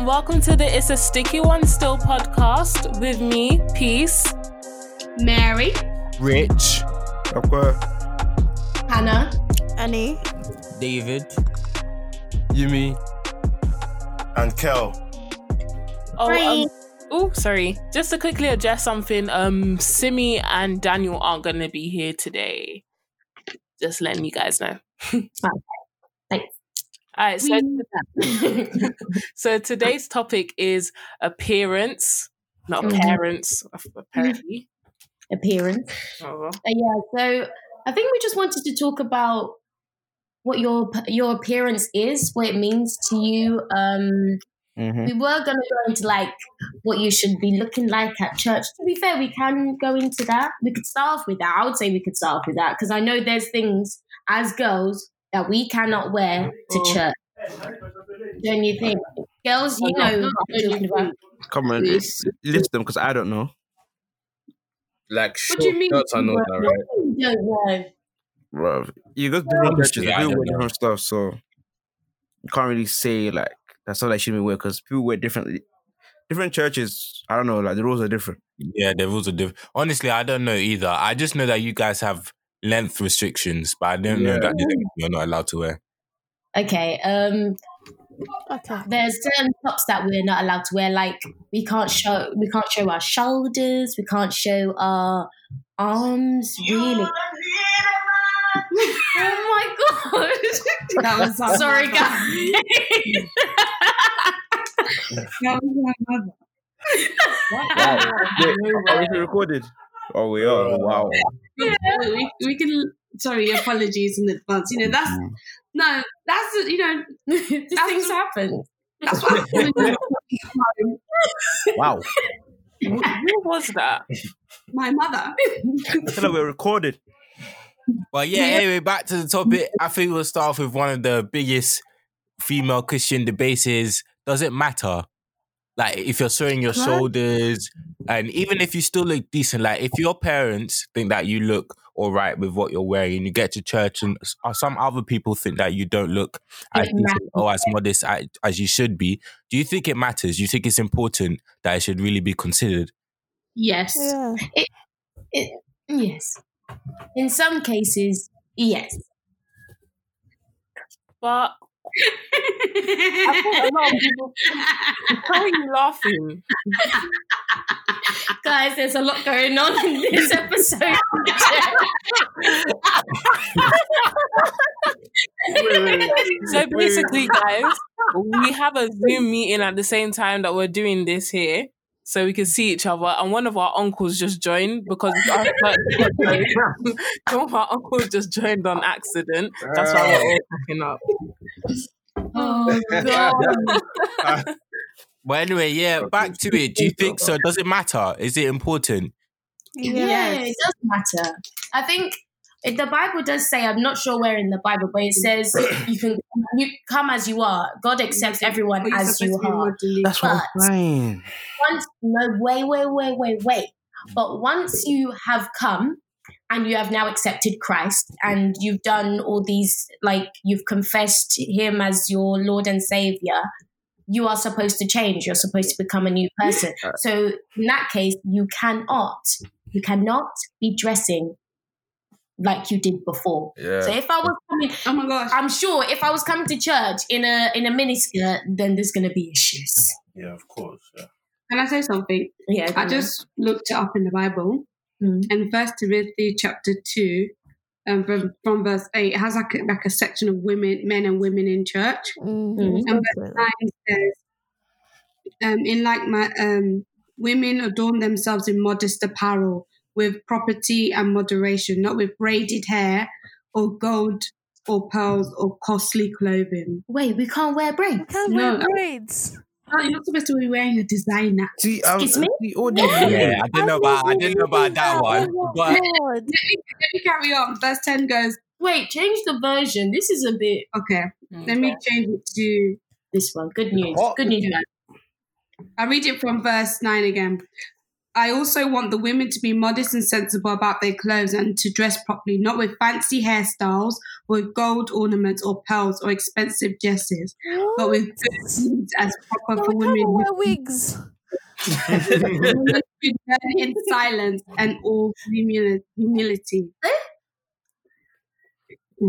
and welcome to the It's a Sticky One Still podcast with me, Peace, Mary, Rich, Hannah, Annie, David, Yumi, and Kel. Just to quickly address something, Simi and Daniel aren't going to be here today. Just letting you guys know. Thanks. All right, so today's topic is appearance, not parents, apparently. Appearance. Oh. Yeah, so I think we just wanted to talk about what your appearance is, what it means to you. We were going to go into like what you should be looking like at church. To be fair, we can go into that. We could start off with that. I would say we could start off with that because I know there's things as girls that we cannot wear to church. Don't you think? Girls, you know what I'm talking about. Come on, list them because I don't know. Like, what do you mean? I know that, right? You don't know. Bro, you go to different stuff, so you can't really say like that's all I should be wearing because people wear differently. Different churches, I don't know, like the rules are different. Yeah, the rules are different. Honestly, I don't know either. I just know that you guys have length restrictions, but I don't know that you're not allowed to wear. Okay. There's certain tops that we're not allowed to wear. Like we can't show our shoulders, we can't show our arms. Really. Oh my god! That was sorry, guys. That was my mother. Wow. Are we recorded? Oh, we are. Wow. Yeah, we can. Sorry, apologies in advance. You know that's you know that things happen. That's what happened. Wow. Who was that? My mother. Hello, we're recorded. But yeah, anyway, back to the topic. I think we'll start off with one of the biggest female Christian debates is, does it matter? Like, if you're showing your shoulders, and even if you still look decent, like, if your parents think that you look all right with what you're wearing, and you get to church, and some other people think that you don't look as decent or as modest as you should be, do you think it matters? Do you think it's important that it should really be considered? Yes. Yeah. Yes. In some cases, yes. But I think a lot of people. Why are you laughing? Guys, there's a lot going on in this episode. So basically, guys, we have a Zoom meeting at the same time that we're doing this here. So we can see each other, and one of our uncles just joined because some of our uncles just joined on accident. That's why we're all packing up. Oh god! But anyway, yeah, back to it. Do you think so? Does it matter? Is it important? Yeah, it does matter. I think the Bible does say. I'm not sure where in the Bible, but it says you come as you are. God accepts everyone as you are. That's what I'm saying. Wait. But once you have come and you have now accepted Christ and you've done all these, like you've confessed him as your Lord and Savior, you are supposed to change. You're supposed to become a new person. So in that case, you cannot be dressing like you did before. Yeah. So if I was coming, oh my gosh, I'm sure if I was coming to church in a miniskirt, then there's going to be issues. Yeah, of course. Yeah. Can I say something? Yeah. I just looked it up in the Bible. Mm. And First Timothy chapter 2, from verse 8, it has like a section of women, men and women in church. Mm-hmm. And verse 9 says, women adorn themselves in modest apparel with property and moderation, not with braided hair or gold or pearls or costly clothing. Wait, we can't wear braids? We can't wear braids. Oh, you're not supposed to be wearing a designer. See, excuse me? Yeah, I didn't know about that one. But... Let me carry on. Verse 10 goes, wait, change the version. This is a bit... Okay, let me change it to this one. Good news. Good news. I'll read it from verse 9 again. I also want the women to be modest and sensible about their clothes and to dress properly, not with fancy hairstyles, with gold ornaments or pearls or expensive dresses, but with good wigs as proper for women. Wear wigs. Women should learn in silence and all humility.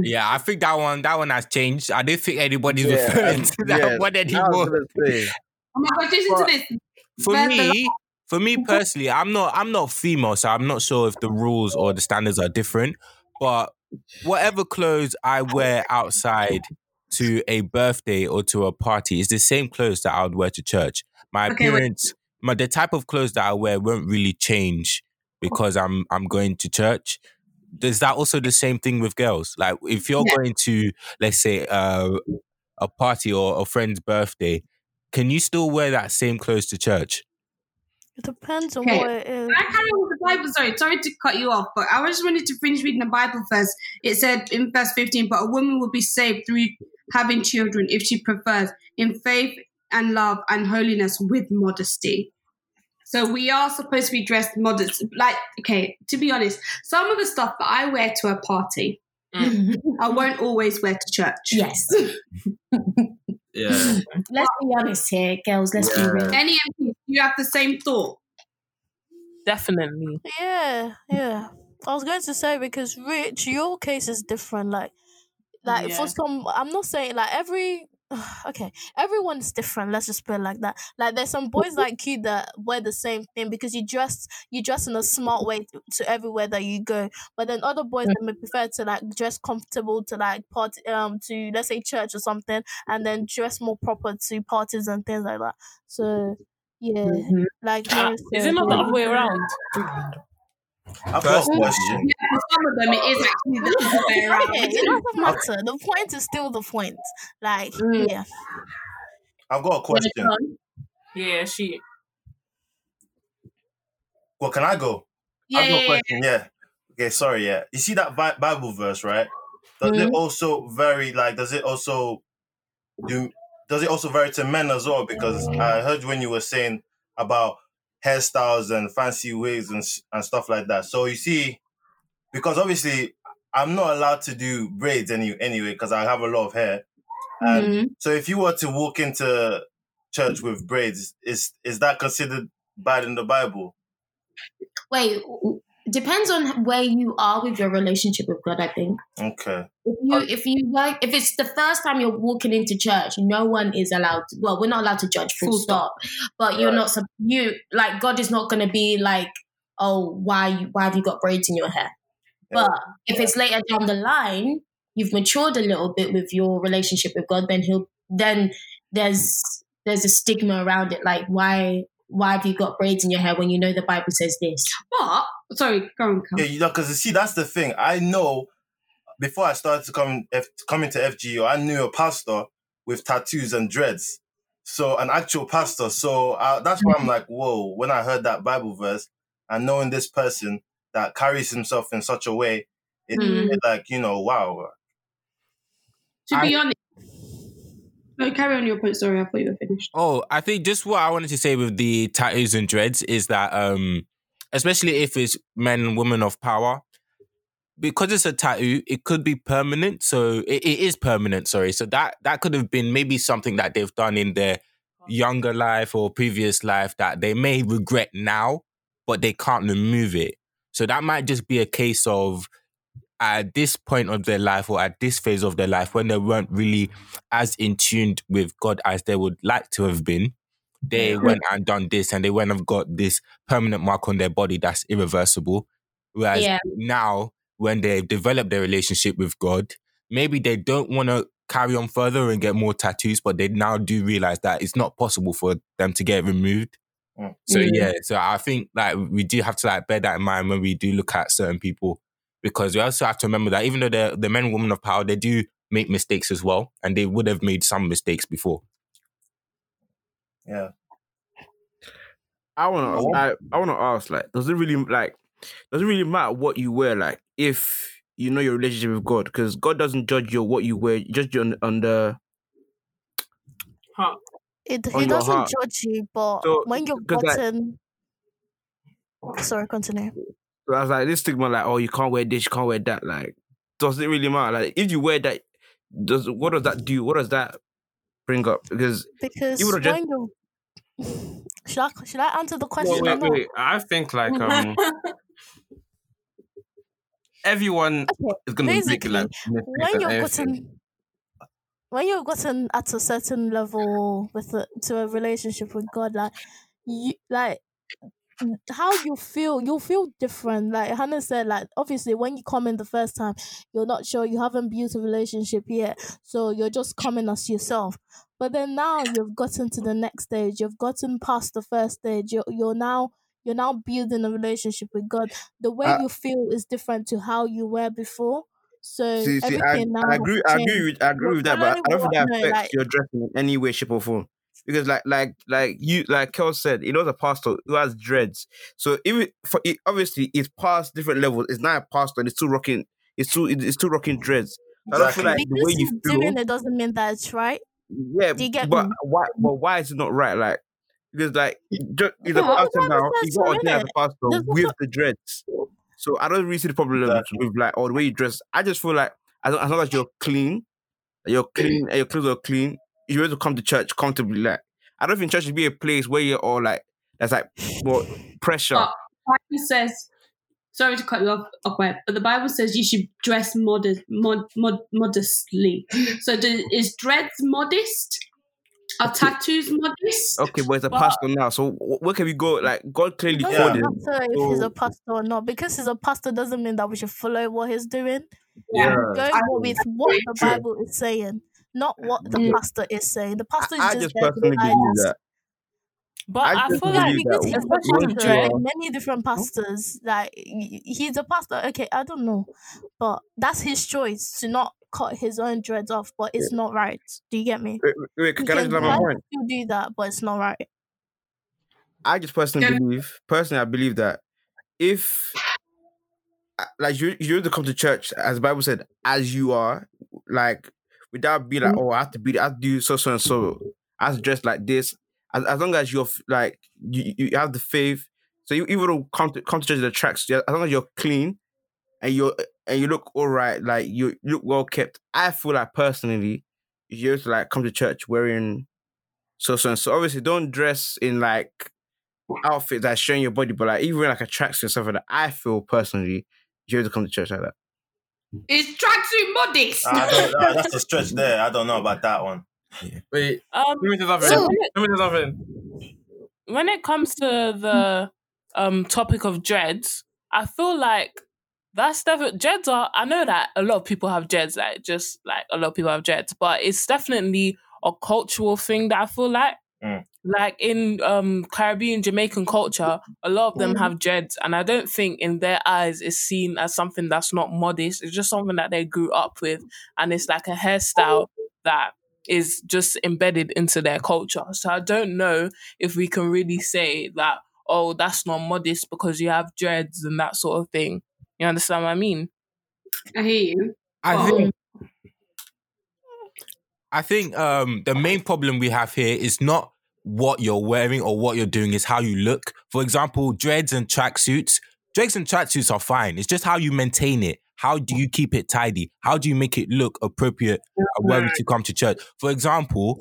Yeah, I think that one has changed. I don't think anybody's referring to that one anymore. Oh my gosh, listen to this. For me personally, I'm not female, so I'm not sure if the rules or the standards are different. But whatever clothes I wear outside to a birthday or to a party is the same clothes that I would wear to church. My appearance, the type of clothes that I wear won't really change because I'm going to church. Is that also the same thing with girls? Like if you're going to, let's say, a party or a friend's birthday, can you still wear that same clothes to church? It depends on what it is. I carry on with the Bible, sorry to cut you off, but I just wanted to finish reading the Bible first. It said in verse 15, but a woman will be saved through having children if she prefers, in faith and love and holiness with modesty. So we are supposed to be dressed modest. Like, okay, to be honest, some of the stuff that I wear to a party, I won't always wear to church. Yes. Yeah. Let's be honest here, girls. Let's be real. Any of you have the same thought? Definitely. Yeah. I was going to say because Rich, your case is different. Like for some, I'm not saying like everyone's different. Let's just put it like that. Like there's some boys like you that wear the same thing because you dress in a smart way to everywhere that you go. But then other boys that may prefer to like dress comfortable to like party to let's say church or something, and then dress more proper to parties and things like that. So is it not the other way around? I've got a question. Yeah, for some of them, it is actually the other way around. It doesn't matter. The point is still the point. Like, I've got a question. Yeah, she. Well, can I go? Yeah, I've got a question. Yeah. Okay, sorry. Yeah, you see that Bible verse, right? Does it also vary? Like, does it also vary to men as well? Because I heard when you were saying about hairstyles and fancy wigs and stuff like that. So you see, because obviously I'm not allowed to do braids anyway because I have a lot of hair. And so if you were to walk into church with braids, is that considered bad in the Bible? Wait, depends on where you are with your relationship with God, I think. Okay. If it's the first time you're walking into church, no one is allowed. We're not allowed to judge. Full stop. But you're not. You like God is not going to be like, oh, why have you got braids in your hair? Yeah. But if it's later down the line, you've matured a little bit with your relationship with God. Then there's a stigma around it. Like why have you got braids in your hair when you know the Bible says this? But sorry, go on. Yeah, because you see, that's the thing. I know before I started to come into FGO, I knew a pastor with tattoos and dreads. So an actual pastor. So that's why I'm like, whoa, when I heard that Bible verse and knowing this person that carries himself in such a way, it's like, you know, wow. To be honest. No, carry on your point. Sorry, I thought you were finished. Oh, I think just what I wanted to say with the tattoos and dreads is that, especially if it's men and women of power, because it's a tattoo, it could be permanent. So it is permanent, sorry. So that could have been maybe something that they've done in their younger life or previous life that they may regret now, but they can't remove it. So that might just be a case of at this point of their life or at this phase of their life when they weren't really as in tune with God as they would like to have been. They went and done this and they went and got this permanent mark on their body that's irreversible. Whereas now, when they've developed their relationship with God, maybe they don't want to carry on further and get more tattoos, but they now do realize that it's not possible for them to get removed. So so I think like we do have to like bear that in mind when we do look at certain people, because we also have to remember that even though they're the men and women of power, they do make mistakes as well, and they would have made some mistakes before. Yeah, I want to ask, like, does it really matter what you wear? Like, if you know your relationship with God, because God doesn't judge you what you wear, judge you on the heart. He doesn't judge you, but so, when you're gotten, Sorry, continue. So I was like, this stigma, like, oh, you can't wear this, you can't wear that. Like, does it really matter? Like, if you wear that, what does that do? What does that bring up? Because you would have just... Should I answer the question? Well, wait. I think like everyone is going to be like when you've gotten at a certain level to a relationship with God, like you like how you feel different. Like Hannah said, like obviously when you come in the first time, you're not sure, you haven't built a relationship yet, so you're just coming as yourself. But then now you've gotten to the next stage, you've gotten past the first stage, you're now building a relationship with God. The way you feel is different to how you were before. So I agree with that, but I don't think that affects your dressing in any way, shape or form. Because like Kel said, you know, the pastor who has dreads. So obviously it's past different levels. It's not a pastor. It's still rocking. It's still rocking dreads. I don't feel like the way you feel doing it doesn't mean that it's right. Yeah, do you get but me? Why is it not right? Like because like he's a pastor now. He's not ordained as a pastor with the dreads. So I don't really see the problem with like or the way you dress. I just feel like as long as you're clean, and your clothes are clean. You're able to come to church comfortably. Like, I don't think church should be a place where you're all like, that's like more pressure. But the Bible says, sorry to cut you off, but the Bible says you should dress modestly. So is dreads modest? Are tattoos modest? Okay, well, it's a pastor now. So where can we go? Like, God clearly called him. If he's a pastor or not. Because he's a pastor doesn't mean that we should follow what he's doing. Yeah. Going with what the Bible is saying. Not what the pastor is saying. The pastor is just there to guide. But I feel like because he's many different pastors, like he's a pastor. Okay, I don't know, but that's his choice to not cut his own dreads off. But it's not right. Do you get me? Wait, can I just have my point? You do that, but it's not right. I just personally believe that if like you have to come to church, as the Bible said, as you are, like. Without being like, oh, I have to do so and so. I have to dress like this. As long as you're like, you have the faith. So you even though come to church in the tracks. As long as you're clean and you look all right, like you look well kept. I feel like personally, you have to like come to church wearing so and so. Obviously, don't dress in like outfits that's showing your body, but like even like a tracksuit and stuff like that. I feel personally, you have to come to church like that. Is tracksuit modest? That's a stretch there. I don't know about that one. Yeah. Wait, let me do something. When it comes to the topic of dreads, I feel like that's definitely dreads are. I know that a lot of people have dreads, but it's definitely a cultural thing that I feel like. Like in Caribbean, Jamaican culture, a lot of them have dreads, and I don't think in their eyes it's seen as something that's not modest. It's just something that they grew up with, and it's like a hairstyle that is just embedded into their culture. So I don't know if we can really say that, oh, that's not modest because you have dreads and that sort of thing. You understand what I mean? I hear you. I think the main problem we have here is not what you're wearing or what you're doing, is how you look. For example, dreads and tracksuits are fine. It's just how you maintain it. How do you keep it tidy? How do you make it look appropriate when you come to church? For example,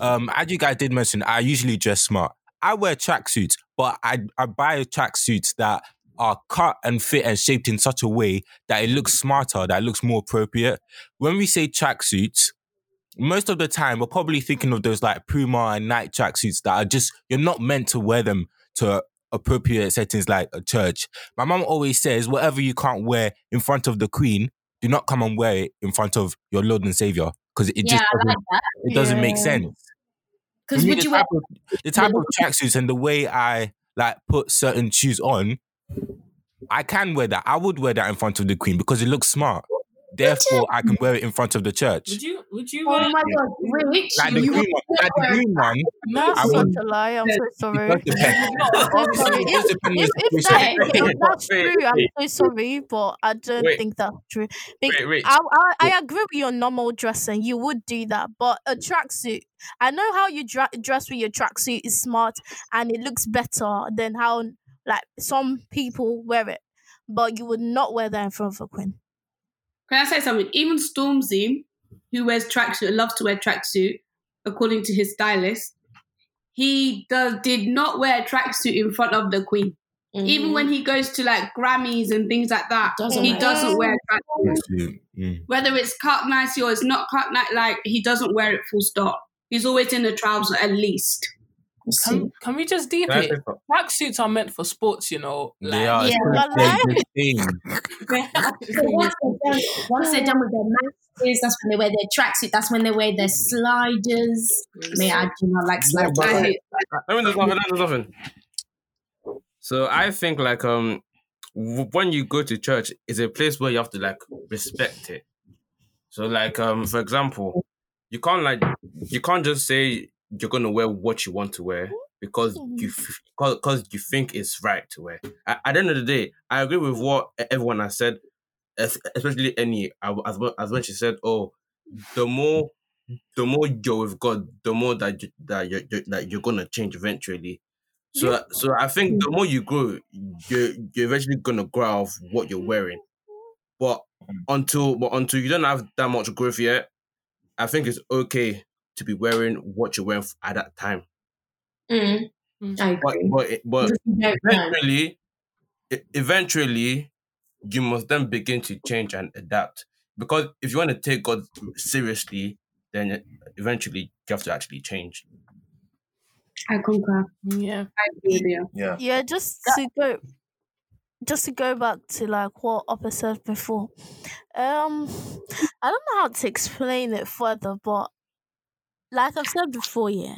as you guys did mention, I usually dress smart. I wear tracksuits, but I buy tracksuits that are cut and fit and shaped in such a way that it looks smarter, that it looks more appropriate. When we say tracksuits, most of the time, we're probably thinking of those like Puma and Nike tracksuits that are just, you're not meant to wear them to appropriate settings like a church. My mum always says, whatever you can't wear in front of the Queen, do not come and wear it in front of your Lord and Saviour, because it just doesn't make sense. Because the type of tracksuits and the way I like put certain shoes on, I can wear that. I would wear that in front of the Queen because it looks smart. Therefore, I can wear it in front of the church. Would you? Oh my God, Rich! Like the green one. No, I'm such a lie. I'm so sorry. If that's true, I'm so sorry, but I don't think that's true. I agree with your normal dressing. You would do that, but a tracksuit. I know how you dress with your tracksuit is smart, and it looks better than how. Like, some people wear it, but you would not wear that in front of a queen. Can I say something? Even Stormzy, who wears tracksuit, loves to wear tracksuit, according to his stylist, he did not wear a tracksuit in front of the queen. Mm. Even when he goes to like Grammys and things like that, he doesn't wear tracksuit. Mm. Whether it's cut nicely or it's not cut nicely, like, he doesn't wear it full stop. He's always in the trousers at least. Can we just deep it? Tracksuits are meant for sports, you know. Like, yeah, once they're done with their masters, that's when they wear their tracksuit. That's when they wear their sliders. May I do not like sliders? There's nothing. So I think like when you go to church, it's a place where you have to like respect it. So like for example, you can't just say you're gonna wear what you want to wear because you think it's right to wear. At the end of the day, I agree with what everyone has said, especially Annie, as when she said, "Oh, the more you're with God, the more that you're gonna change eventually." So I think the more you grow, you're eventually gonna grow out of what you're wearing. But until you don't have that much growth yet, I think it's okay to be wearing what you're wearing at that time. Mm. I agree. But eventually, you must then begin to change and adapt. Because if you want to take God seriously, then eventually you have to actually change. I concur. Yeah. I agree. Yeah. Yeah, just to go back to like what Opa said before. I don't know how to explain it further, but like I've said before, yeah,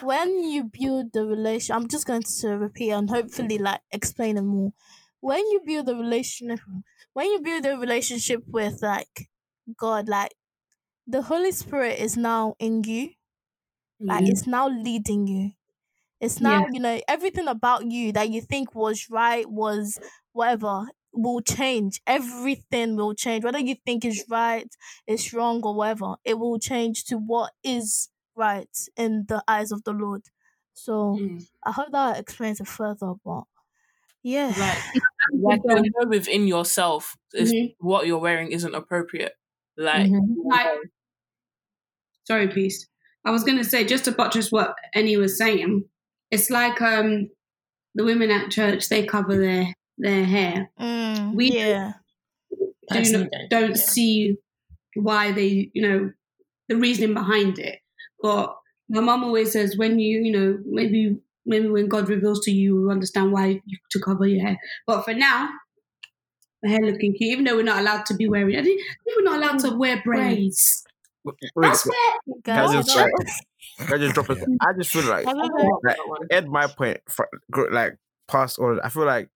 when you build the relationship, I'm just going to repeat and hopefully like explain it more. When you build a relationship with like God, like the Holy Spirit is now in you. Like, it's now leading you. It's now, you know, everything about you that you think was right, was whatever, will change. Everything will change. Whether you think is right, it's wrong or whatever, it will change to what is right in the eyes of the Lord. So I hope that explains it further, but yeah. Like you know within yourself is what you're wearing isn't appropriate. Like, sorry, please. I was going to say, just to buttress what Annie was saying, it's like the women at church, they cover their hair. Mm, we don't see why they, you know, the reasoning behind it. But my mum always says, when you know, maybe when God reveals to you, you'll understand why you to cover your hair. But for now, my hair looking cute, even though we're not allowed to be wearing it. We're not allowed to wear braids. That's it. I just feel like at my point, for, like past all, I feel like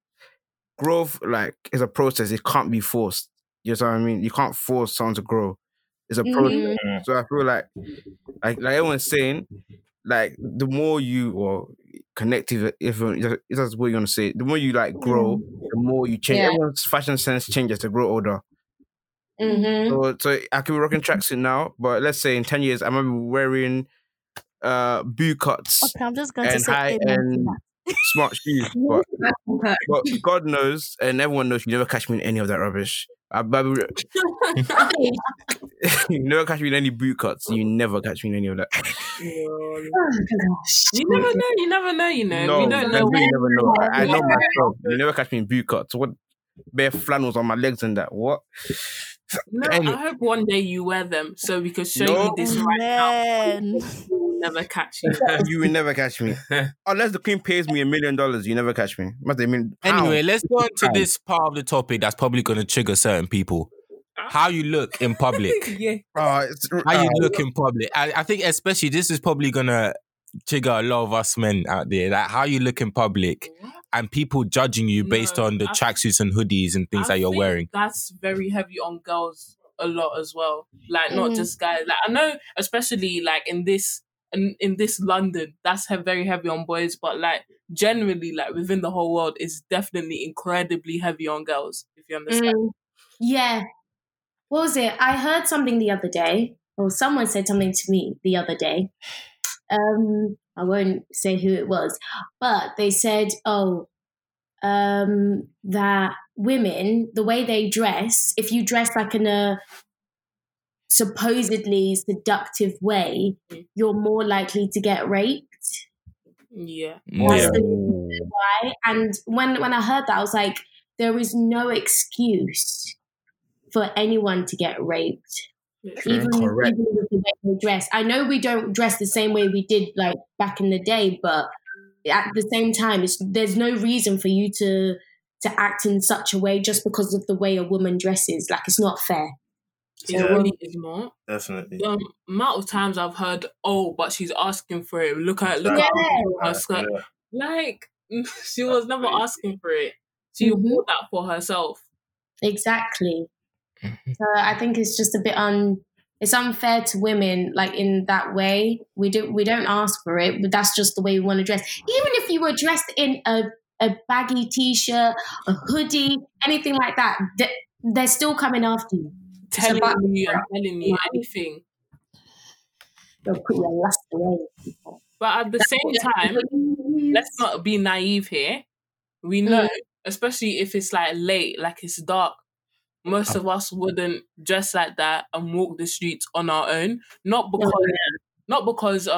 growth like is a process. It can't be forced. You know what I mean? You can't force someone to grow. It's a process. Mm-hmm. So I feel like everyone's saying, like the more you or connective, if that's what you're gonna say, the more you like grow, the more you change. Yeah. Everyone's fashion sense changes to grow older. Mm-hmm. So I could be rocking tracksuit now, but let's say in 10 years I might be wearing boot cuts and high and smart shoes. But God knows, and everyone knows, you never catch me in any of that rubbish. You never catch me in any boot cuts. You never catch me in any of that. You never know. You know. No, we don't know. You never know. I know myself. You never catch me in boot cuts. What? Bare flannels on my legs and that. What? No, anyway. I hope one day you wear them so we can show you this right now. You'll never catch me. You will never catch me. Unless the queen pays me $1 million, you never catch me. Anyway, let's go on to this part of the topic that's probably going to trigger certain people. How you look in public. How you look in public. I think especially this is probably going to trigger a lot of us men out there. Like how you look in public. And people judging you based on the tracksuits and hoodies and things that you're wearing. That's very heavy on girls a lot as well. Like not just guys. Like I know, especially like in this London, that's very heavy on boys. But like generally, like within the whole world, it's definitely incredibly heavy on girls. If you understand. Yeah. What was it? I heard something the other day, or someone said something to me the other day. I won't say who it was, but they said, oh, that women, the way they dress, if you dress like in a supposedly seductive way, you're more likely to get raped. Yeah. That's the reason why. And when I heard that, I was like, there is no excuse for anyone to get raped. Even with the way we dress. I know we don't dress the same way we did like back in the day, but at the same time, there's no reason for you to act in such a way just because of the way a woman dresses. Like, it's not fair. Yeah. It really is not. Definitely. The amount of times I've heard, oh, but she's asking for it. Look at her skirt. Yeah. Like, she was never asking for it. She wore that for herself. Exactly. So I think it's just a bit it's unfair to women, like, in that way. We don't ask for it, but that's just the way we want to dress. Even if you were dressed in a baggy t-shirt, a hoodie, anything like that, they're still coming after you. I'm telling you, anything. They'll put your lust away. But at the same time, let's not be naive here. We know, especially if it's like late, like it's dark, most of us wouldn't dress like that and walk the streets on our own. Not because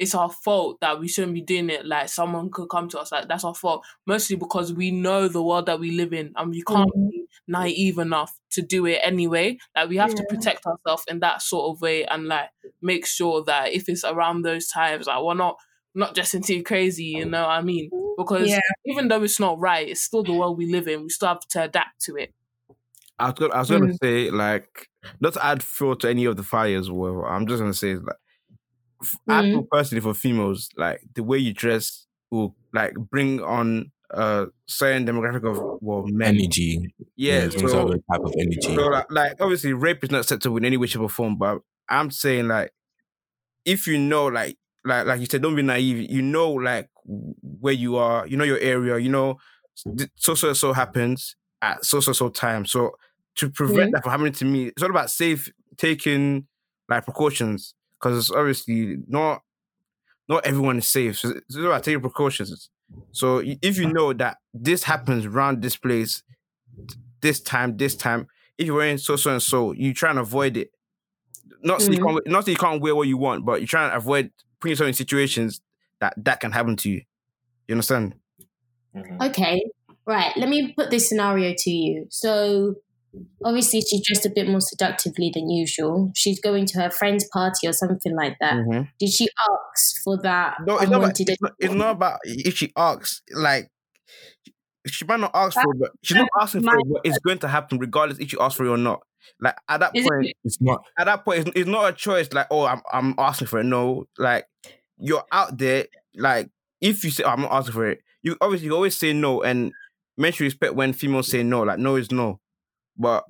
it's our fault that we shouldn't be doing it. Like, someone could come to us, like, that's our fault. Mostly because we know the world that we live in and we can't be naive enough to do it anyway. Like, we have to protect ourselves in that sort of way and, like, make sure that if it's around those times, like, we're not dressing too crazy, you know what I mean? Because even though it's not right, it's still the world we live in. We still have to adapt to it. I was going to say, like, not to add fuel to any of the fires or whatever, I'm just going to say, like, I feel personally for females, like, the way you dress will, like, bring on a certain demographic of, well, men. Energy. Yeah, so type of energy. So, like, obviously, rape is not acceptable in any way, shape or form, but I'm saying, like, if you know, like you said, don't be naive. You know, like, where you are, you know your area, you know, so happens at so time. So to prevent that from happening to me, it's all about taking like precautions, because obviously not everyone is safe. So it's all about taking precautions. So if you know that this happens around this place, this time, if you're wearing so and so, you try and avoid it. Not that you can't wear what you want, but you try and avoid putting yourself in situations that can happen to you. You understand? Mm-hmm. Okay. Right, let me put this scenario to you. So, obviously, she's dressed a bit more seductively than usual. She's going to her friend's party or something like that. Mm-hmm. Did she ask for that? No, it's not about if she asks. Like, she might not ask for it, but she's not asking for it, but it's going to happen regardless if she asks for it or not. Like, at that point, it's not. At that point, it's not a choice. Like, oh, I'm asking for it. No, like, you're out there. Like, if you say, oh, I'm not asking for it, you obviously always say no, and men should respect when females say no. Like, no is no. But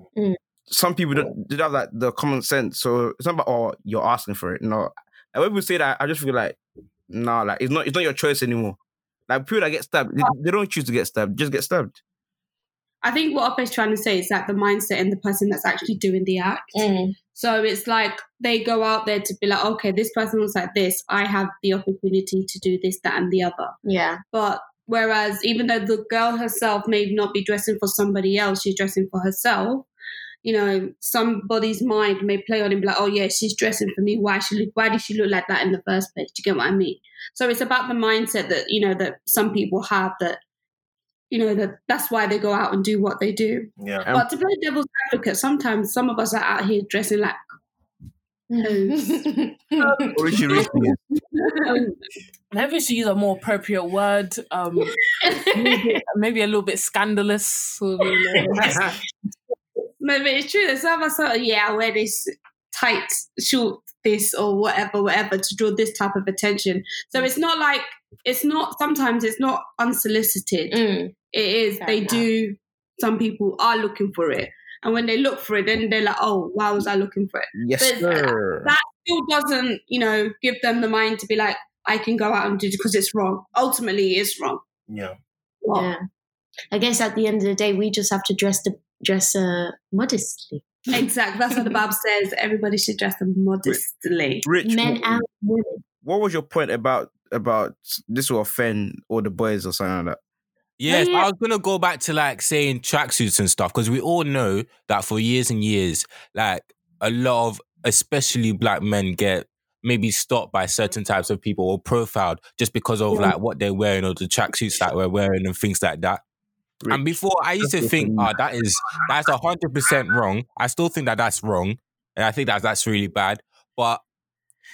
some people don't have that, the common sense. So it's not about, oh, you're asking for it. No. And when people say that, I just feel like, nah, like, it's not your choice anymore. Like, people that get stabbed, they don't choose to get stabbed. Just get stabbed. I think what Ope's trying to say is that the mindset and the person that's actually doing the act. Mm. So it's like they go out there to be like, okay, this person looks like this. I have the opportunity to do this, that, and the other. Yeah. But whereas even though the girl herself may not be dressing for somebody else, she's dressing for herself, you know, somebody's mind may play on him like, oh, yeah, she's dressing for me. Why did she look like that in the first place? Do you get what I mean? So it's about the mindset that, you know, that some people have that, you know, that that's why they go out and do what they do. Yeah. But to play devil's advocate, sometimes some of us are out here dressing like maybe she use a more appropriate word. Maybe a little bit scandalous. Maybe it's true. Some of us are, yeah, I wear this tight short, this or whatever to draw this type of attention. So it's not like sometimes it's not unsolicited. Mm. It is. Fair enough. Some people are looking for it. And when they look for it, then they're like, oh, why was I looking for it? Yes, but sir. That still doesn't, you know, give them the mind to be like, I can go out and do it because it's wrong. Ultimately, it's wrong. Yeah. Wow. Yeah. I guess at the end of the day, we just have to dress modestly. Exactly. That's what the Bible says. Everybody should dress modestly. Rich, men and women. What was your point about this will offend all the boys or something like that? Yes, yeah. I was gonna go back to like saying tracksuits and stuff, because we all know that for years and years, like a lot of especially black men get maybe stopped by certain types of people or profiled just because of like what they're wearing or the tracksuits that we're wearing and things like that. Rich. And before I used to think, oh, that's 100% wrong. I still think that that's wrong, and I think that that's really bad. But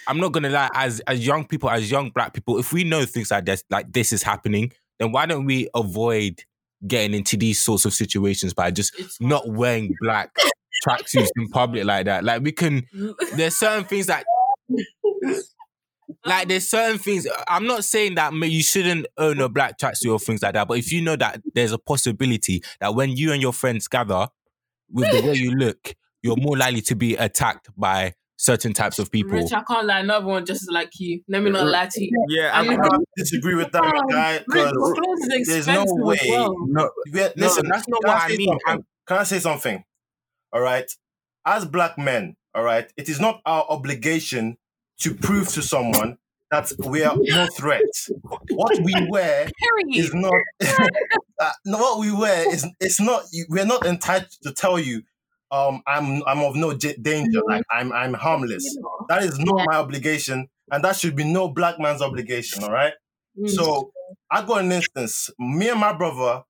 I'm not gonna lie, as young people, as young black people, if we know things like this is happening, then why don't we avoid getting into these sorts of situations by just not wearing black tracksuits in public like that? Like we can, there's certain things, I'm not saying that you shouldn't own a black tracksuit or things like that, but if you know that there's a possibility that when you and your friends gather, with the way you look, you're more likely to be attacked by certain types of people. Rich, I can't lie, another one just like you. Let me not lie to you. Yeah, I can't disagree with that guy. Rich, there's no way. Well. No, listen, that's not what I mean. Can I say something? All right. As black men, all right, it is not our obligation to prove to someone that we are no threat. What we wear is not. What we wear is it's not. We're not entitled to tell you. I'm of no danger. Like I'm harmless. That is not my obligation, and that should be no black man's obligation. All right. Mm. So I got an instance. Me and my brother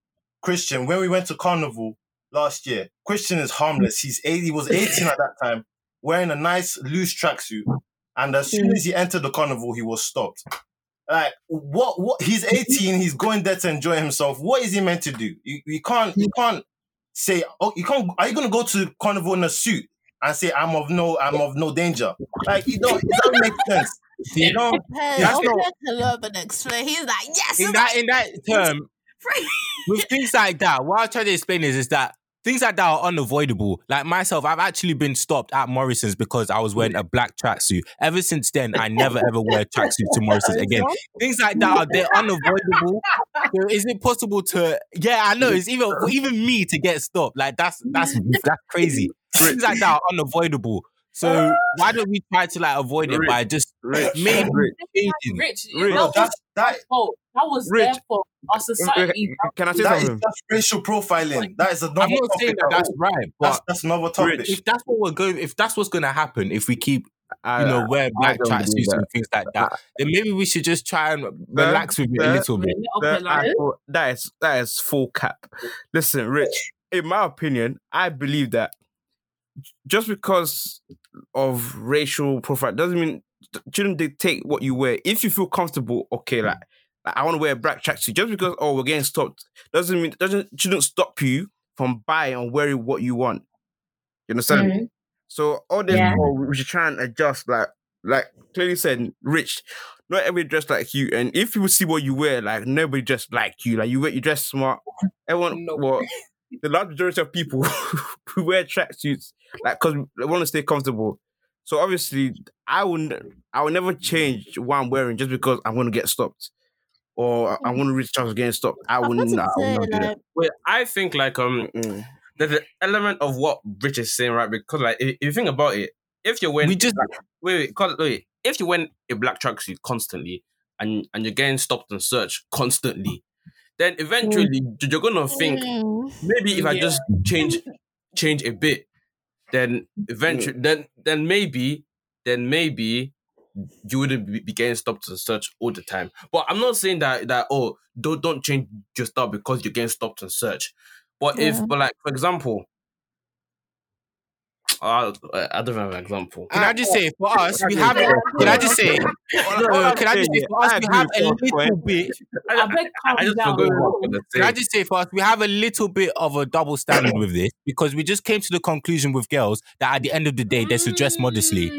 Christian, when we went to Carnival last year, Christian is harmless. He's 80. He was 18 at that time, wearing a nice loose tracksuit, and as soon as he entered the Carnival, he was stopped. Like what? What? He's 18. He's going there to enjoy himself. What is he meant to do? You can't. Say, oh, you can't. Are you gonna go to Carnival in a suit and say I'm of no danger? Like you know, it doesn't make sense. You know, explain. He's like, yes. In that term, with things like that, what I try to explain is that things like that are unavoidable. Like myself, I've actually been stopped at Morrison's because I was wearing a black tracksuit. Ever since then, I never ever wear tracksuits to Morrison's again. Things like that they're unavoidable. So is it possible to? Yeah, I know. It's even me to get stopped. Like that's crazy. Things like that are unavoidable. So why don't we try to like avoid it by just maybe changing? That was there for our society. Can I say something? That's racial profiling. That is another. I'm not saying that that's right, but that's another topic. Rich. If that's what we're going, if that's what's going to happen, if we keep, wear black tracksuits and things like that, then maybe we should just try and relax with it a little bit. That is full cap. Listen, Rich. In my opinion, I believe that just because of racial profile doesn't mean shouldn't dictate what you wear. If you feel comfortable, okay, like I want to wear a black tracksuit. Just because we're getting stopped shouldn't stop you from buying and wearing what you want. You understand? Mm-hmm. So all this we should try and adjust. Like clearly said, Rich, not everybody dressed like you. And if people see what you wear, like nobody dressed like you. Like you dress smart. Everyone, the large majority of people who wear tracksuits, like because they want to stay comfortable. So obviously, I will never change what I'm wearing just because I'm gonna get stopped, or I'm gonna reach chance of getting stopped. I will not do that. Well, I think like there's an element of what Rich is saying, right? Because like if you think about it, if you're wearing if you're wearing a black tracksuit constantly and you're getting stopped and searched constantly, then eventually you're gonna think maybe if I just change a bit. Then eventually, then maybe you wouldn't be getting stopped and searched all the time. But I'm not saying that don't change your style because you're getting stopped and searched. But like for example, I don't have an example. Can I just say for us we have? Can I just say? Can I just say for us we have a little bit? Can I just say for us we have a little bit of a double standard with this, because we just came to the conclusion with girls that at the end of the day they should dress modestly.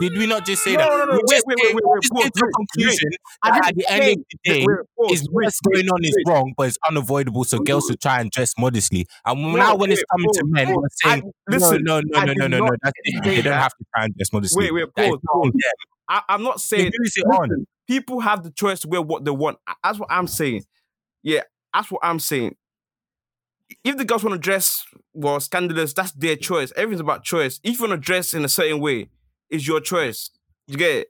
Did we not just say that? We just came to the conclusion that at the end of the day is what's going on is wrong, but it's unavoidable. So girls should try and dress modestly. And now when it's coming to men, we're saying. No. They don't have to try and dress modestly. Wait, I'm not saying people have the choice to wear what they want. That's what I'm saying. Yeah, that's what I'm saying. If the girls want to dress scandalous, that's their choice. Everything's about choice. If you want to dress in a certain way, it's your choice. You get it?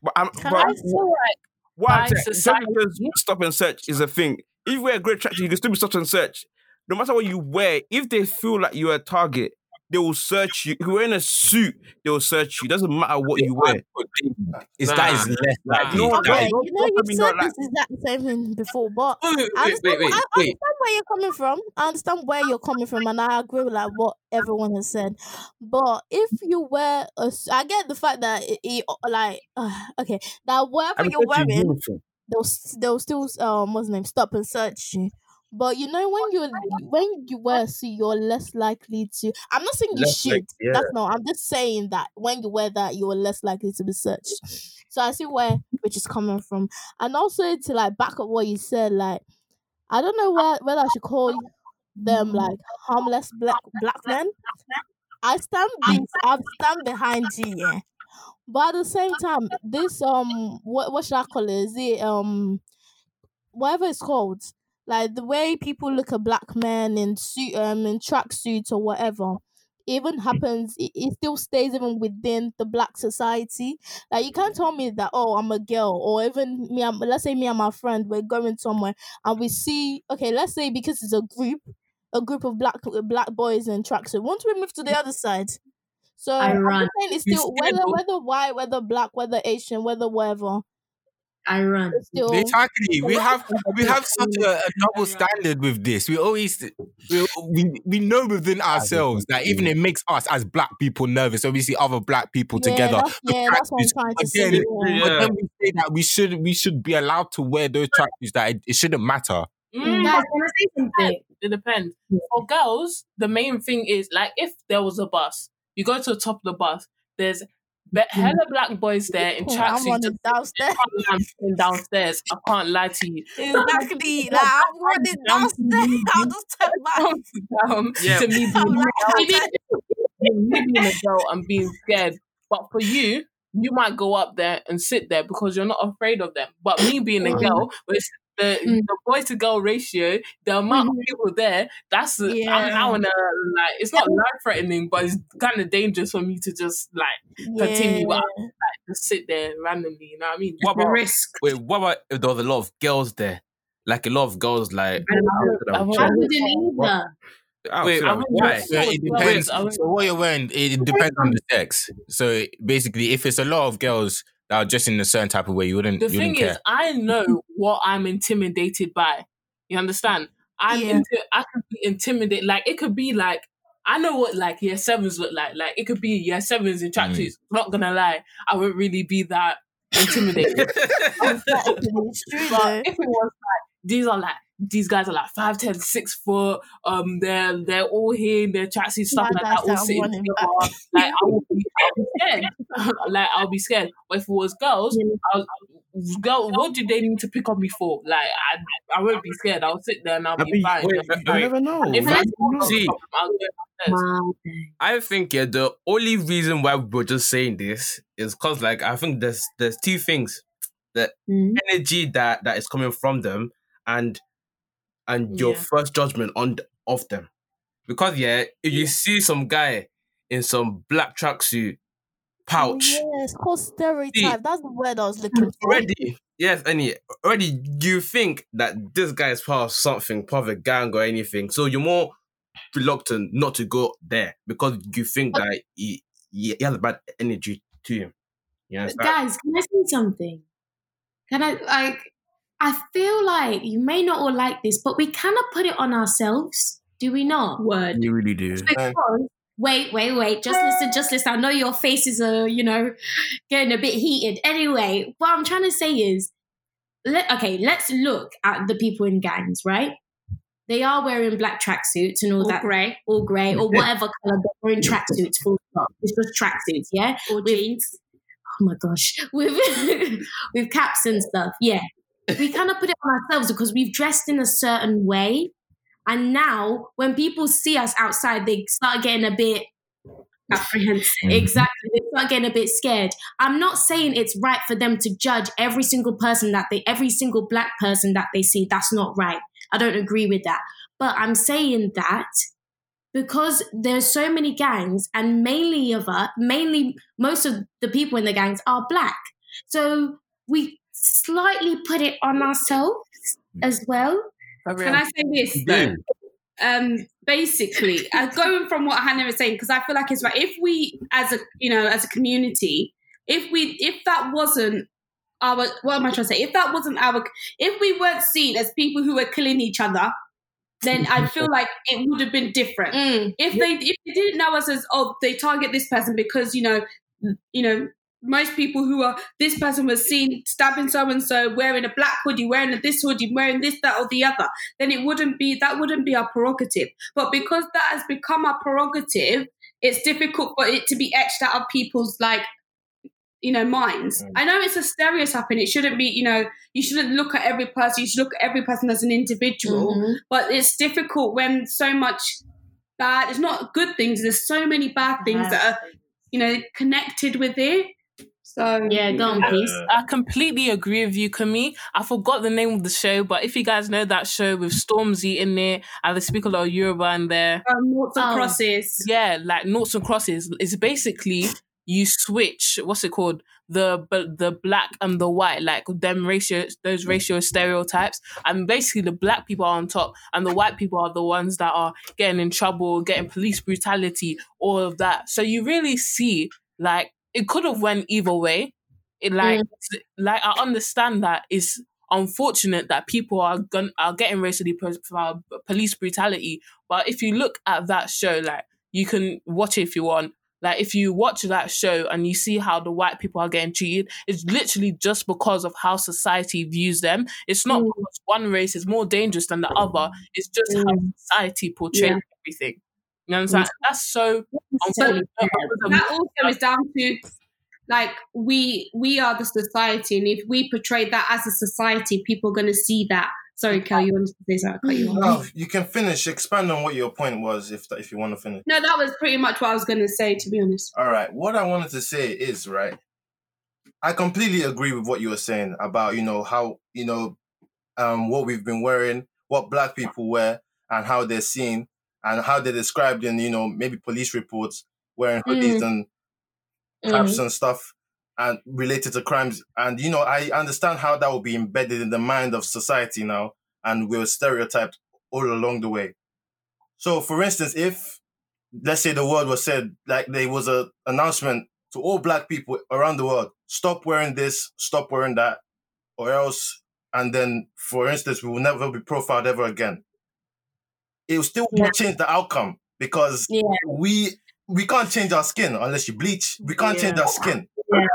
But I'm. But, I feel like Why? Stop and search is a thing. If we're a great attraction, you can still be stop and search. No matter what you wear, if they feel like you're a target, they will search you. If you're in a suit, they will search you. It doesn't matter what you wear. It's that is less likely. You've said this is that same thing before, but I understand where you're coming from. I understand where you're coming from, and I agree with like what everyone has said. But if you wear a suit, I get the fact that whatever you're wearing, they'll still stop and search you. But you know, when you wear a suit, you're less likely to. I'm not saying you should. That's not. I'm just saying that when you wear that, you're less likely to be searched. So I see where which is coming from, and also to like back up what you said. Like, I don't know whether I should call them like harmless black men. I stand behind you, yeah. But at the same time, this what should I call it? Is it whatever it's called? Like the way people look at black men in suit, in track suits or whatever, even happens. It still stays even within the black society. Like you can't tell me that I'm a girl, or even me. Let's say me and my friend we're going somewhere and we see let's say because it's a group of black boys in tracksuit. Once we move to the other side, so I'm saying it's still whether white, whether black, whether Asian, whether whatever. I run. Exactly. We have such a double standard with this. We know within ourselves that even it makes us as black people nervous. So we see other black people together. That's what I'm trying to say. But then we say that we should be allowed to wear those tracksuits. That it shouldn't matter. Guys, can I say something? It depends. For girls, the main thing is like if there was a bus, you go to the top of the bus. There's hella black boys there in tracksuits downstairs. I can't lie to you. Exactly. Like I'm running downstairs. I'll just turn back to me being a girl and being scared. But for you, you might go up there and sit there because you're not afraid of them. But me being a girl, it's the boy to girl ratio, the amount of people there, that's I wanna like it's not life threatening, but it's kind of dangerous for me to just like continue, but like just sit there randomly. You know what I mean? What about risk? Wait, what about if there was a lot of girls there? Like a lot of girls, like I wouldn't either. Wait, why? It depends. So what you're wearing, it depends on the sex. So basically, if it's a lot of girls. Just in a certain type of way, you wouldn't. The thing is, I know what I'm intimidated by. You understand? I could be intimidated. Like it could be like I know what like year sevens look like. Like it could be year sevens in tracksuits. Not gonna lie, I wouldn't really be that intimidated. But if it was like these guys are like 5'10", 6 foot. They're all here in their tracksuit stuff like that. All sitting together. Like I'll be scared. Like I'll be scared. But if it was girls, what do they need to pick on me for? Like I won't be scared. I'll sit there and I'll be fine. I never know. I think the only reason why we're just saying this is because like I think there's two things: the energy that is coming from them and your first judgment of them. Because if you see some guy in some black tracksuit pouch. Yeah, it's called stereotype. That's the word I was looking for. Already you think that this guy is part of something, part of a gang or anything. So you're more reluctant not to go there because you think that he has a bad energy to him. You understand? Guys, can I say something? Can I I feel like you may not all like this, but we cannot put it on ourselves, do we not? Word. You really do. Because, wait, just listen. I know your faces are, getting a bit heated. Anyway, what I'm trying to say is, let's look at the people in gangs, right? They are wearing black tracksuits and all grey, or whatever colour, they're wearing tracksuits, full stop. It's just tracksuits, yeah? Or jeans. Oh my gosh. With caps and stuff, yeah. We cannot put it on ourselves because we've dressed in a certain way. And now when people see us outside, they start getting a bit apprehensive. Exactly. They start getting a bit scared. I'm not saying it's right for them to judge every single black person that they see. That's not right. I don't agree with that. But I'm saying that because there's so many gangs and mainly most of the people in the gangs are black. So we slightly put it on ourselves as well. Can I say this? No. Basically, going from what Hannah was saying, because I feel like it's right. If we, as a, you know, as a community, if that wasn't our, what am I trying to say? If that wasn't our, if we weren't seen as people who were killing each other, then I feel like it would have been different. Mm. If they didn't know us as, oh, they target this person because, you know, most people who are, this person was seen stabbing so-and-so, wearing a black hoodie, wearing this hoodie, wearing this, that, or the other, then that wouldn't be our prerogative. But because that has become our prerogative, it's difficult for it to be etched out of people's, like, you know, minds. I know it's a stereotype and it shouldn't be, you know, you shouldn't look at every person, you should look at every person as an individual, mm-hmm. but it's difficult when so much bad, it's not good things, there's so many bad things that are, you know, connected with it. So yeah, go on, please. I completely agree with you, Kami. I forgot the name of the show, but if you guys know that show with Stormzy in there and they speak a lot of Yoruba in there. Noughts and Crosses. Yeah, like Noughts and Crosses. It's basically you switch, what's it called? The black and the white, like them racial stereotypes. And basically the black people are on top and the white people are the ones that are getting in trouble, getting police brutality, all of that. So you really see, like, it could have went either way. Like I understand that it's unfortunate that people are getting racially profiled, police brutality. But if you look at that show, like, you can watch it if you want. Like, if you watch that show and you see how the white people are getting treated, it's literally just because of how society views them. It's not because one race is more dangerous than the other. It's just how society portrays everything. You know what I'm saying? That's so... that also is down to, like, we are the society, and if we portray that as a society, people are going to see that. Sorry, Kel, you wanted to say something? No, you can finish. Expand on what your point was if you want to finish. No, that was pretty much what I was going to say, to be honest. All right. What I wanted to say is, right, I completely agree with what you were saying about, you know, how, you know, what we've been wearing, what black people wear, and how they're seen, and how they're described in, you know, maybe police reports, wearing hoodies and caps and stuff, and related to crimes. And, you know, I understand how that will be embedded in the mind of society now, and we're stereotyped all along the way. So, for instance, if, let's say the word was said, like there was an announcement to all black people around the world, stop wearing this, stop wearing that, or else, and then, for instance, we will never be profiled ever again. It still won't change the outcome, because we can't change our skin unless you bleach. We can't change our skin. Yeah.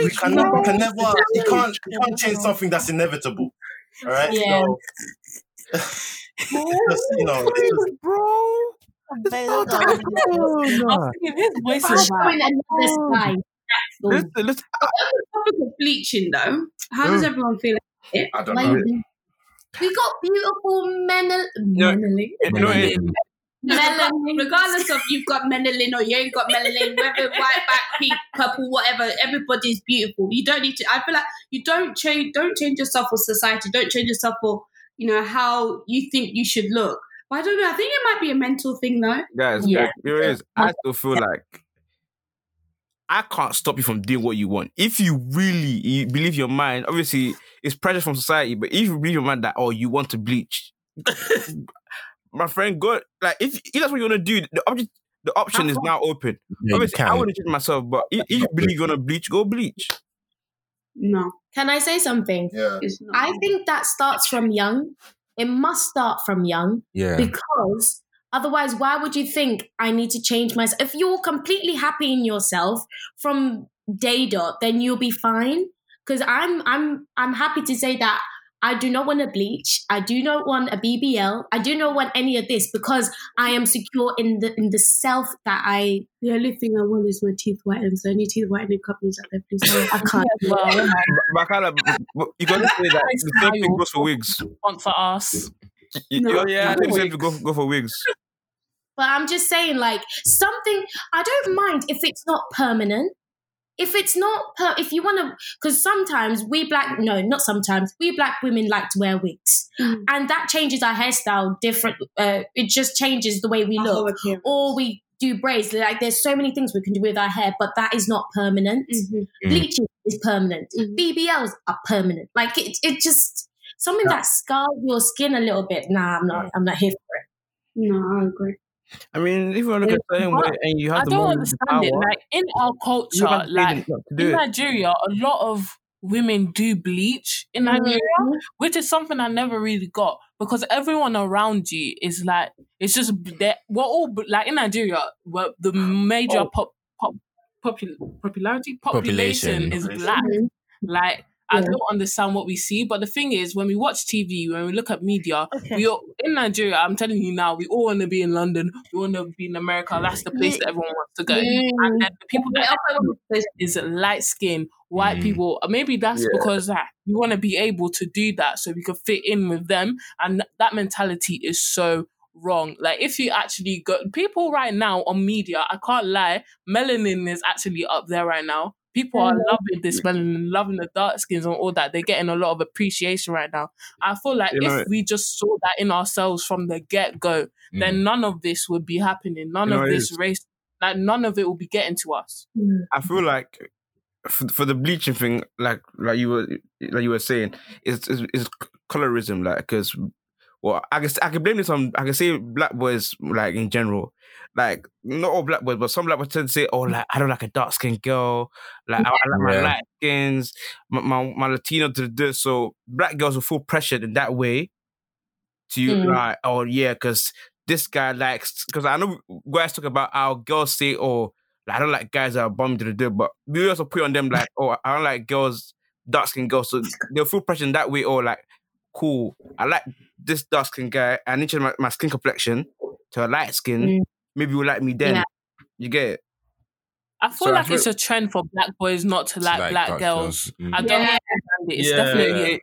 You can't change something that's inevitable. All right? Yeah. So, just, you know, bro. I'm thinking his voice is right. Listen. Bleaching, though. How does everyone feel about it? I don't know. We got beautiful melanin. Regardless of you've got melanin or you ain't got melanin, whether white, black, pink, purple, whatever, everybody's beautiful. You don't need to. I feel like you don't change yourself for society. Don't change yourself for, you know, how you think you should look. But I don't know. I think it might be a mental thing, though. Guys, here it is. I still feel like I can't stop you from doing what you want. If you really believe your mind, obviously it's pressure from society, but if you believe your mind that, oh, you want to bleach, my friend, God, like, if that's what you want to do, the option is now open. Yeah, obviously, I wouldn't do it myself, but if you believe you want to bleach, go bleach. No. Can I say something? Yeah. I think that starts from young. It must start from young. Yeah. Because... otherwise, why would you think I need to change myself? If you're completely happy in yourself from day dot, then you'll be fine. Because I'm happy to say that I do not want to bleach. I do not want a BBL. I do not want any of this, because I am secure in the self that I... The only thing I want is my teeth whitened. So any teeth whitening companies out there, please. I can't. But you got to say that the same thing goes for wigs. Want for us. Yeah, I think go for wigs. But I'm just saying, like, something, I don't mind if it's not permanent. If it's not, if you want to, because sometimes we black women like to wear wigs. Mm. And that changes our hairstyle different. It just changes the way we look. Or we do braids. Like, there's so many things we can do with our hair, but that is not permanent. Mm-hmm. Bleaching is permanent. Mm-hmm. BBLs are permanent. Like, it just something that scars your skin a little bit. Nah, I'm not here for it. No, I agree. I mean, if you want to look at certain way and you have the moment to power, I don't understand it. Like, in our culture, like, in Nigeria, a lot of women do bleach in Nigeria, which is something I never really got, because everyone around you is like, it's just, we're all, like, in Nigeria, where the major population is black. Mm-hmm. Like, I don't understand what we see, but the thing is, when we watch TV, when we look at media, we all, in Nigeria, I'm telling you now, we all want to be in London, we want to be in America, that's the place that everyone wants to go. And then the people that is light skin, white people, maybe that's because we want to be able to do that so we can fit in with them, and that mentality is so wrong. Like, if you actually go, people right now on media, I can't lie, melanin is actually up there right now. People are loving this melanin, loving the dark skins and all that. They're getting a lot of appreciation right now. I feel like if we just saw that in ourselves from the get-go, then none of this would be happening. None of this race, like, none of it will be getting to us. I feel like for the bleaching thing, like you were saying, it's colorism, like, because, well, I can blame this on, I can say black boys, like, in general. Like, not all black boys, but some black boys tend to say, oh, like, I don't like a dark-skinned girl. Like, I like my light skins, my Latino to this. So black girls will feel pressured in that way to, like, oh, yeah, because this guy likes... Because I know guys talk about how girls say, oh, like, I don't like guys that are bum to the dirt, but we also put on them, like, oh, I don't like girls, dark-skinned girls. So they'll feel pressured in that way, or, like, cool, I like this dark skin guy, I need to change my skin complexion to a light skin, maybe you'll like me then. Yeah. You get it? I feel like it's a trend for black boys not to like black girls. Mm. I don't understand it. It's definitely...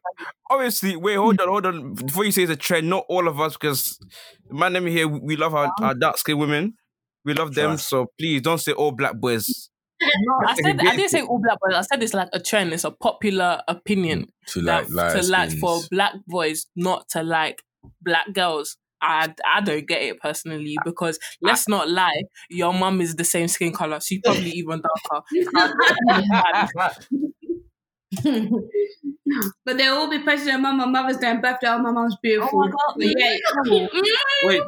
Obviously, wait, hold on. Before you say it's a trend, not all of us, because my name here, we love our dark skin women. We love them, so please don't say all black boys. No, I didn't say all black boys. I said it's like a trend. It's a popular opinion for black boys not to like black girls. I don't get it personally, because let's not lie, your mum is the same skin color. She's probably even darker. But they'll all be pressured on my mother's day and birthday. Oh, my mum's beautiful. Oh my God. Yeah. Wait,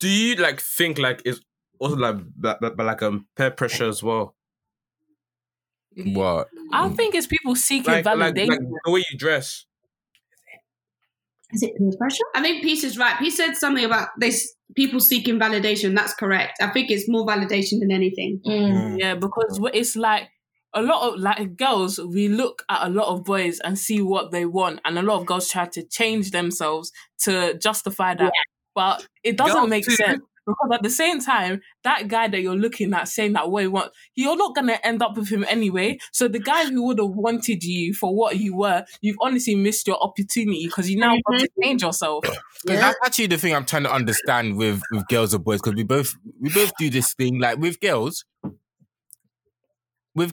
do you like think like it's also like peer pressure as well? What? I think it's people seeking validation. Like the way you dress. Is it peer pressure? I think Peace is right. He said something about this, people seeking validation. That's correct. I think it's more validation than anything. Mm. Yeah, because it's like a lot of like girls, we look at a lot of boys and see what they want, and a lot of girls try to change themselves to justify that, but it doesn't make sense. Because at the same time, that guy that you're looking at saying that what he wants, you're not going to end up with him anyway. So the guy who would have wanted you for what you were, you've honestly missed your opportunity, because you now got to change yourself. Because that's actually the thing I'm trying to understand with girls or boys, because we both do this thing. Like with girls, some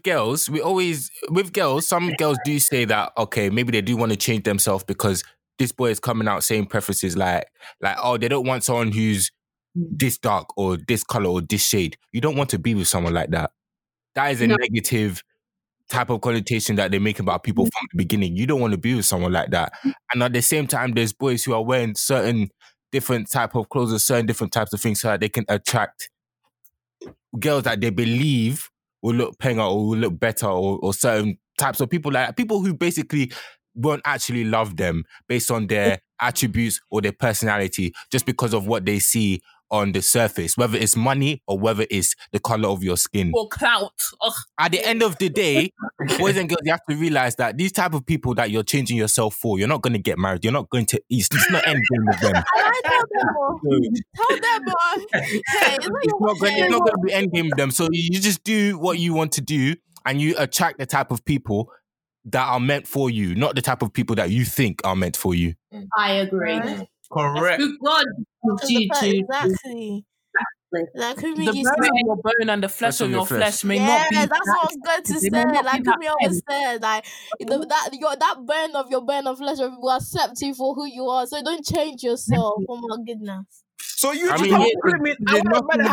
girls do say that, okay, maybe they do want to change themselves because this boy is coming out saying preferences like, oh, they don't want someone who's this dark or this color or this shade. You don't want to be with someone like that. That is a negative type of connotation that they make about people from the beginning. You don't want to be with someone like that. And at the same time, there's boys who are wearing certain different type of clothes or certain different types of things so that they can attract girls that they believe will look penga or will look better, or certain types of people, like people who basically won't actually love them based on their attributes or their personality, just because of what they see on the surface, whether it's money or whether it's the colour of your skin. Or clout. Ugh. At the end of the day, boys and girls, you have to realise that these type of people that you're changing yourself for, you're not going to get married, you're not going to eat, it's not ending with them. It's not going to be ending with them. So you just do what you want to do and you attract the type of people that are meant for you, not the type of people that you think are meant for you. I agree. Correct. God. Exactly. Like, the bone of your bone and the flesh of your flesh may not be. Yeah, that's what I was going to say. Like Kumi always said, like that bone of your bone and flesh will accept you for who you are. So don't change yourself. Oh my goodness. So you just nothing wrong with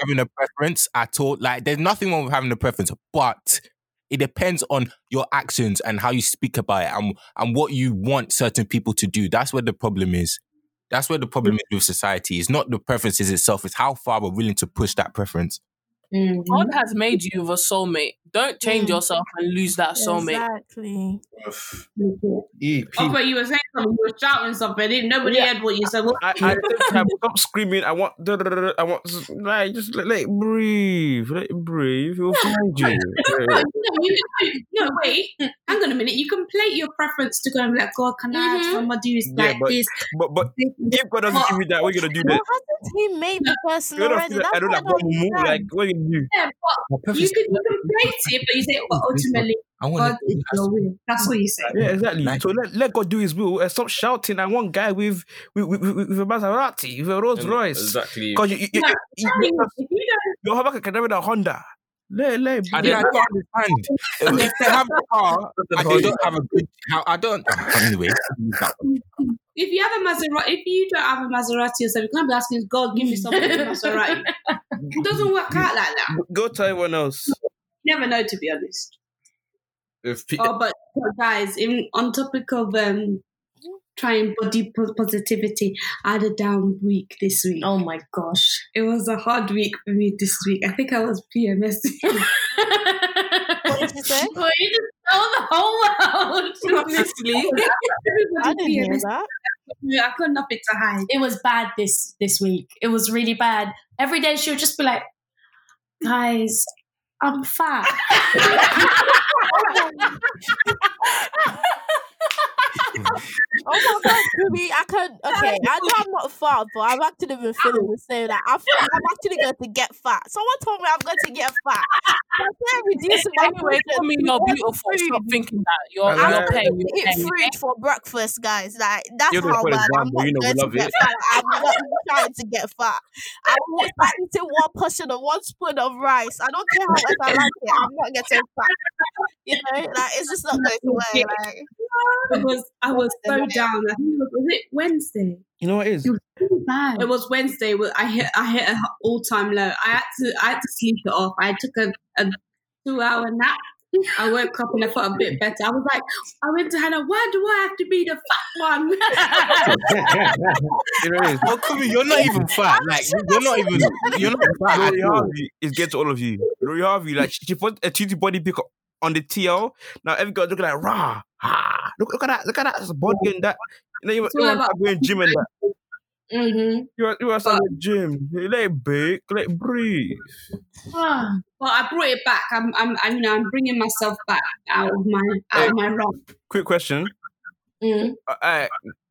having a preference at all. Like, there's nothing wrong with having a preference, but it depends on your actions and how you speak about it and what you want certain people to do. That's where the problem is. That's where the problem is with society. It's not the preferences itself. It's how far we're willing to push that preference. Mm-hmm. God has made you a soulmate. Don't change yourself and lose that soulmate. Exactly. Oh, but you were saying something. You were shouting something. Nobody heard what you said. I stop screaming. I want. Like, just let it breathe. Let it breathe. It will find you. Wait. Hang on a minute. You can play your preference to go and be like, God, can I have somebody who's like this? But if God doesn't give you that, we're gonna do that. Hasn't He made the person already? I don't like. What do you do? Yeah, but you can play it, but you say, well, ultimately, God is your will. That's what you say. Yeah, exactly. Like, so let God do His will and stop shouting at one guy with a Maserati, with a Rolls Royce. Exactly. Because your husband can never have a Honda. Let I don't understand. If they have a car, I don't have a good. I don't. Anyway. If you have a Maserati, if you don't have a Maserati yourself, you can't be asking God, give me something with a Maserati. It doesn't work out like that. Go tell everyone else. You never know, to be honest. But guys, on topic of trying body positivity, I had a down week this week. Oh my gosh. It was a hard week for me this week. I think I was PMSing. What did you say? Well, you just tell the whole world. Honestly. I didn't hear that. I couldn't up it to hide. It was bad this week. It was really bad. Every day she would just be like, guys, I'm fat. Oh my God, Ruby, I can't. Okay, I know I'm not fat, but I've actually been feeling the same. Like, I feel like I'm actually going to get fat. Someone told me I'm going to get fat. I can't reduce it anyway. I mean, you're beautiful. Stop thinking that. I'm going to eat fruit for breakfast, guys. Like, that's how bad. I'm not going to get fat. I'm not trying to get fat. I want to eat one portion of one spoon of rice. I don't care how much I like it. I'm not getting fat. You know, like, it's just not going to work. Like, I was so down. I think was it Wednesday? You know what it is? It was so bad. It was Wednesday. I hit an all-time low. I had to sleep it off. I took a 2-hour nap. I woke up and I felt a bit better. I was like, I went to Hannah, why do I have to be the fat one? You know what it is? Well, Kumi, you're not even fat. Like, you're not even fat. Lori Harvey is getting to all of you. Lori Harvey, like, she put a tutu body pick up on the TL. Now every girl looking like, rah, ah, look at that, it's a body and that. You know, you going gym and that. Mm-hmm. You are starting gym. Let it bake, let it breathe. Well, I brought it back. I'm bringing myself back out of my realm. Quick question. Mm.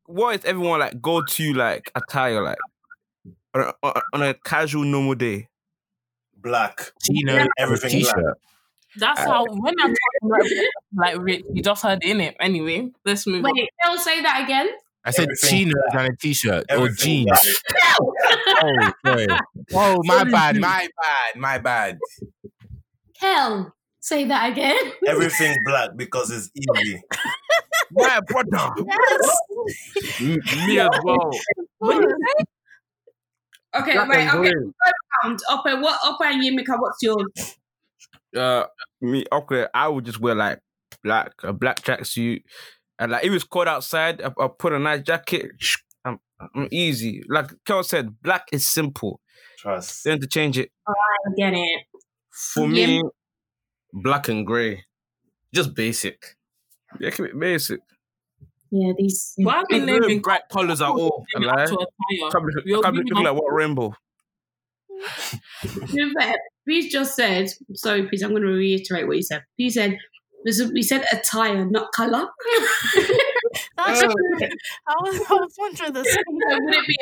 What is everyone like go-to like attire like on a casual normal day? Black. Chino, everything T-shirt. Black. That's how, when I'm talking about like Rich, you just heard in it. Anyway, let's move on. Wait, they'll say that again? I said chinos and a t-shirt or jeans. Oh, sorry. Oh, my bad. Hell, say that again. Everything black because it's easy. My brother. Yes. Me as well. What did you say? Okay, black wait, okay. Upper and Yemika, what's yours? Me, okay, I would just wear like a black tracksuit, and like if it's cold outside, I put a nice jacket. I'm easy. Like Kel said, black is simple. Trust. Then to change it. Oh, I get it. For me, black and grey, just basic. Yeah, it can be basic. Yeah, these. Why are we naming bright colours at all? Like, I can't be looking like what rainbow. Peace just said, sorry, Peace, I'm going to reiterate what you said. Peace said, we said attire, not colour. That's true. I was wondering this. Would it be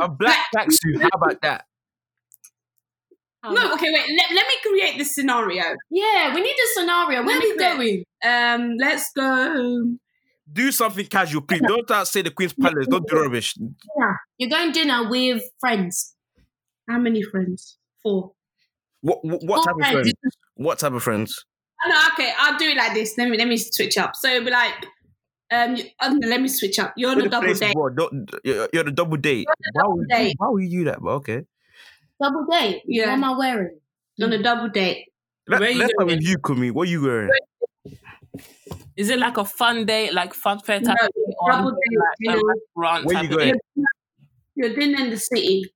a black tracksuit? How about that? No, okay, wait. Let me create this scenario. Yeah, we need a scenario. Where are we going? Let's go. Do something casual, please. Don't say the Queen's Palace. Don't do rubbish. Yeah. You're going dinner with friends. How many friends? 4. What type of friends? What type of friends? Oh, no, okay, I'll do it like this. Let me switch up. So it'll be like Let me switch up. You're on a double date. You're on a double date. Why would you do that? But okay. Double date? Yeah. What am I wearing? On a double date. Let's start with you, Kumi. What are you wearing? Is it like a fun date, like fun fair time? No, double date. Like restaurant. Where you going? You're dinner in the city.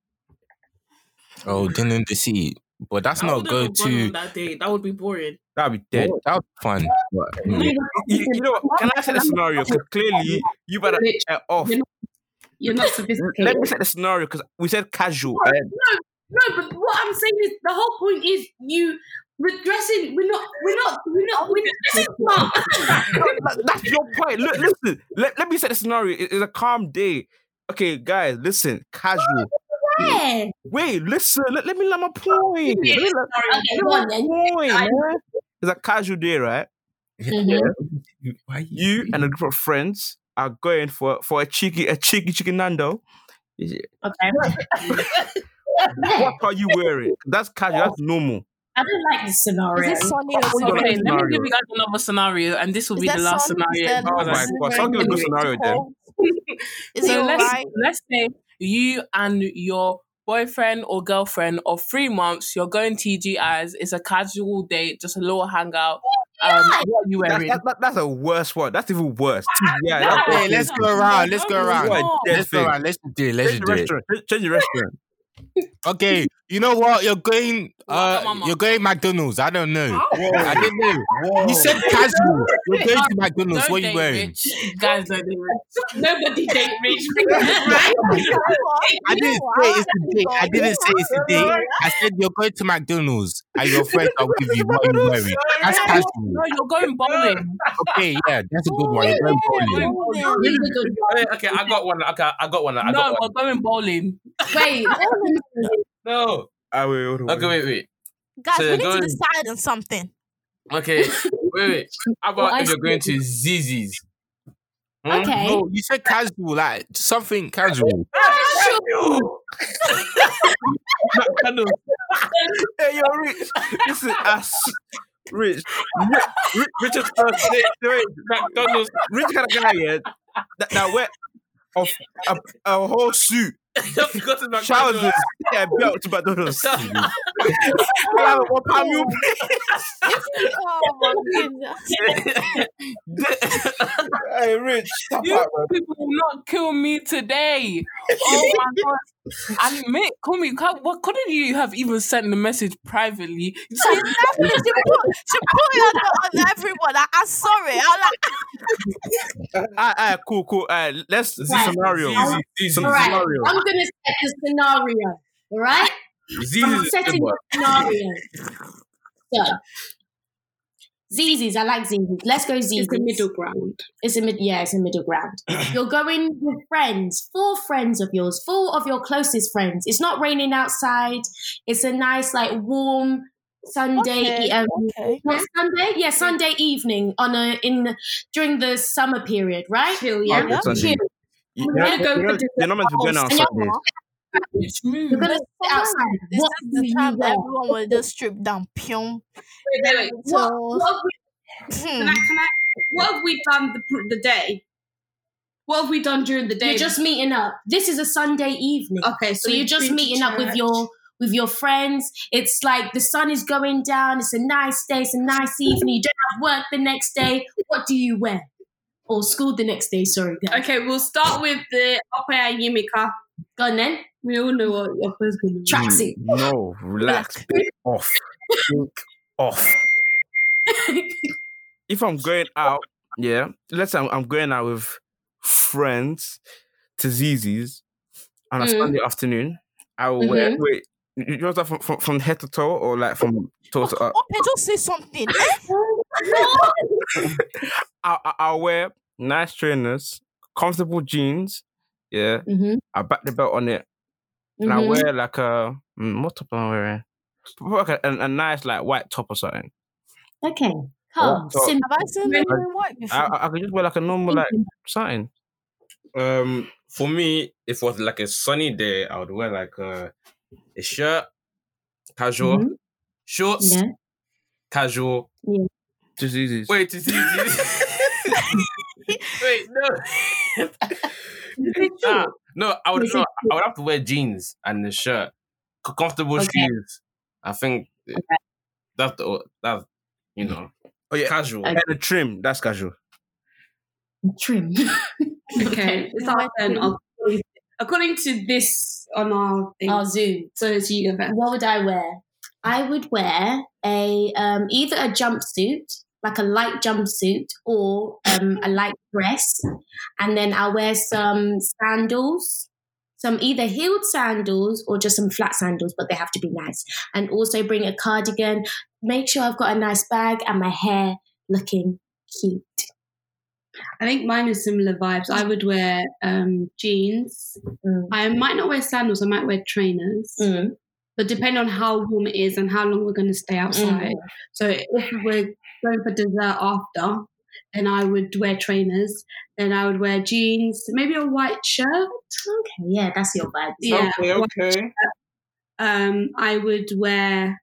Oh, dinner in the city. But that's not go to... That day. That would be boring. That would be dead. That would be fun. But, you know what? Can I set the scenario? Because clearly, you better get off. You're not sophisticated. Let me set the scenario because we said casual. No, but what I'm saying is the whole point is you... We're dressing. We're not dressing smart. That's your point. Look, listen. Let me set the scenario. It's a calm day. Okay, guys, listen. Casual. Where? Wait, listen. Let me let my point. Yeah, it's a casual day, right? Mm-hmm. Yeah. You and a group of friends are going for a cheeky chicken Nando. Okay. What are you wearing? That's casual. That's normal. I don't like this scenario. Is it sunny or okay, let me give you guys another scenario, and this will be the last scenario. Oh my God, I'll give a good scenario then. So let's say you and your boyfriend or girlfriend of 3 months, you're going TGI's. It's a casual date, just a little hangout. What are you wearing? That's a worse one. That's even worse. Yeah, that's let's go around. Let's do it. Change the restaurant. Okay, you know what? You're going McDonald's. I don't know. Whoa. I didn't know. Whoa. You said casual. You're going to McDonald's. What are you wearing? Rich. Guys don't date rich. Nobody date rich. I didn't say it's a date. I said you're going to McDonald's and your friends are with you. What are you wearing? That's casual. No, you're going bowling. Okay, yeah, that's a good one. You're going bowling. Okay, I got one. No, we're going bowling. Wait. No. Wait. Guys, so we need to decide on something. Okay, wait. How about if you're going to Zizzi's? Okay. No, you said casual, like something casual. Casual! Hey, you're rich. This is ass. Richard McDonald's. Rich kind of guy, yeah? That wet of a whole suit. Trousers, yeah, belt to McDonald's. Oh my goodness! Hey, Rich, people will not kill me today. Oh my God! And mate, Kumi, what couldn't you have even sent the message privately? She put it on everyone. I'm sorry. I'm like, I cool. Let's see scenario. Right. I'm gonna set the scenario, all right? I'm setting the scenario. So, Zizzi's, I like Zizzi's. Let's go Zizzi's. It's a middle ground. It's a middle ground. You're going with friends, 4 friends of yours, 4 of your closest friends. It's not raining outside. It's a nice, like, warm Sunday. Sunday evening during the summer period, right? Chill, yeah. Okay, chill. They're not meant to be going outside. You're going to sit outside. What is the time that everyone will just strip down? Wait. What have we done the day? What have we done during the day? You're just meeting up. This is a Sunday evening. Okay, so you're just meeting up with your friends. It's like the sun is going down. It's a nice day. It's a nice evening. You don't have work the next day. What do you wear? Or school the next day, sorry. Guys. Okay, we'll start with the Opaya Yimika. Go on then. We all know what Opaya's going to do. Tracksuit. No, relax. Off. If I'm going out, yeah, let's say I'm going out with friends to Zizzi's on a Sunday afternoon, I will wear... Wait, you want that from head to toe or like from toe to up? Opaya, just say something. I'll wear nice trainers, comfortable jeans. Yeah, I back the belt on it, and I wear like a what top am I wearing? Like a nice like white top or something. Okay, calm. Have I seen them in white before? I could just wear like a normal like something. For me, if it was like a sunny day, I would wear like a shirt, casual shorts, casual. Yeah. Wait, it's easy. Wait, no. No, I would not. I would have to wear jeans and a shirt, comfortable shoes. I think that's you know, casual and a trim. That's casual. Trim. Okay, it's our turn. According to this on our thing, our Zoom. So it's you, event. What would I wear? I would wear a either a jumpsuit, like a light jumpsuit, or a light dress, and then I'll wear some sandals, some either heeled sandals or just some flat sandals, but they have to be nice. And also bring a cardigan. Make sure I've got a nice bag and my hair looking cute. I think mine is similar vibes. I would wear jeans. Mm. I might not wear sandals. I might wear trainers. Mm. But depending on how warm it is and how long we're going to stay outside. Mm. So if we're going for dessert after, then I would wear trainers. Then I would wear jeans, maybe a white shirt. Okay, yeah, that's your vibe. Yeah, okay. I would wear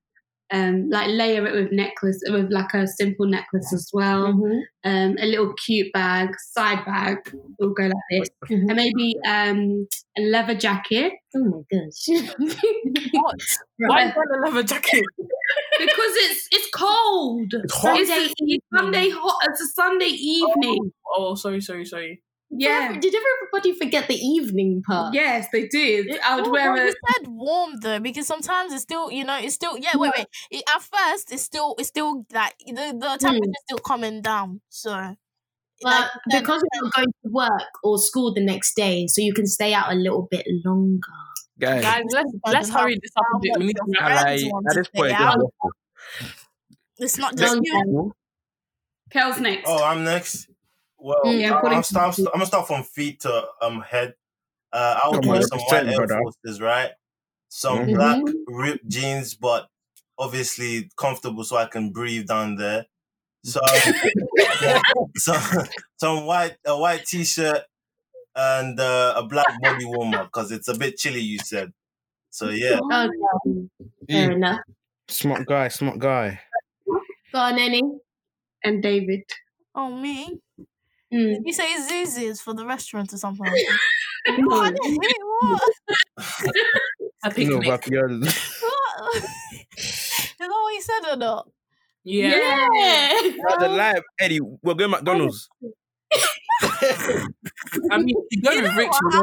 like layer it with necklace, with like a simple necklace as well. Mm-hmm. A little cute bag, side bag, will go like this, mm-hmm. and maybe a leather jacket. Oh my gosh! What? Why is that a leather jacket? Because it's cold. It's hot. It's a Sunday hot. It's a Sunday evening. Oh, sorry. Yeah. Did everybody forget the evening part? Yes, they did. I would wear it. You said warm though, because sometimes it's still, you know, it's still. Yeah, wait. At first, it's still like the temperature's still coming down. So, but like, because you're not going to work or school the next day, so you can stay out a little bit longer. Guys, let's hurry this up a bit. We need to at this point. It's not just you. Kel's next. Oh, I'm next. Well, I'm going to start from feet to head. I would wear some white Air Forces, right? Some black ripped jeans, but obviously comfortable so I can breathe down there. So, some a white T-shirt and a black body warmer because it's a bit chilly, you said. So, yeah. Oh, no. Fair enough. Smart guy. Go on, Annie. And David. Oh, me? Mm. You say Zizzi's for the restaurant or something. No, I didn't hear what. A picnic. What? Is that what you said or not? Yeah. The live, Eddie. We're going McDonald's. I mean, you're going to Richmond.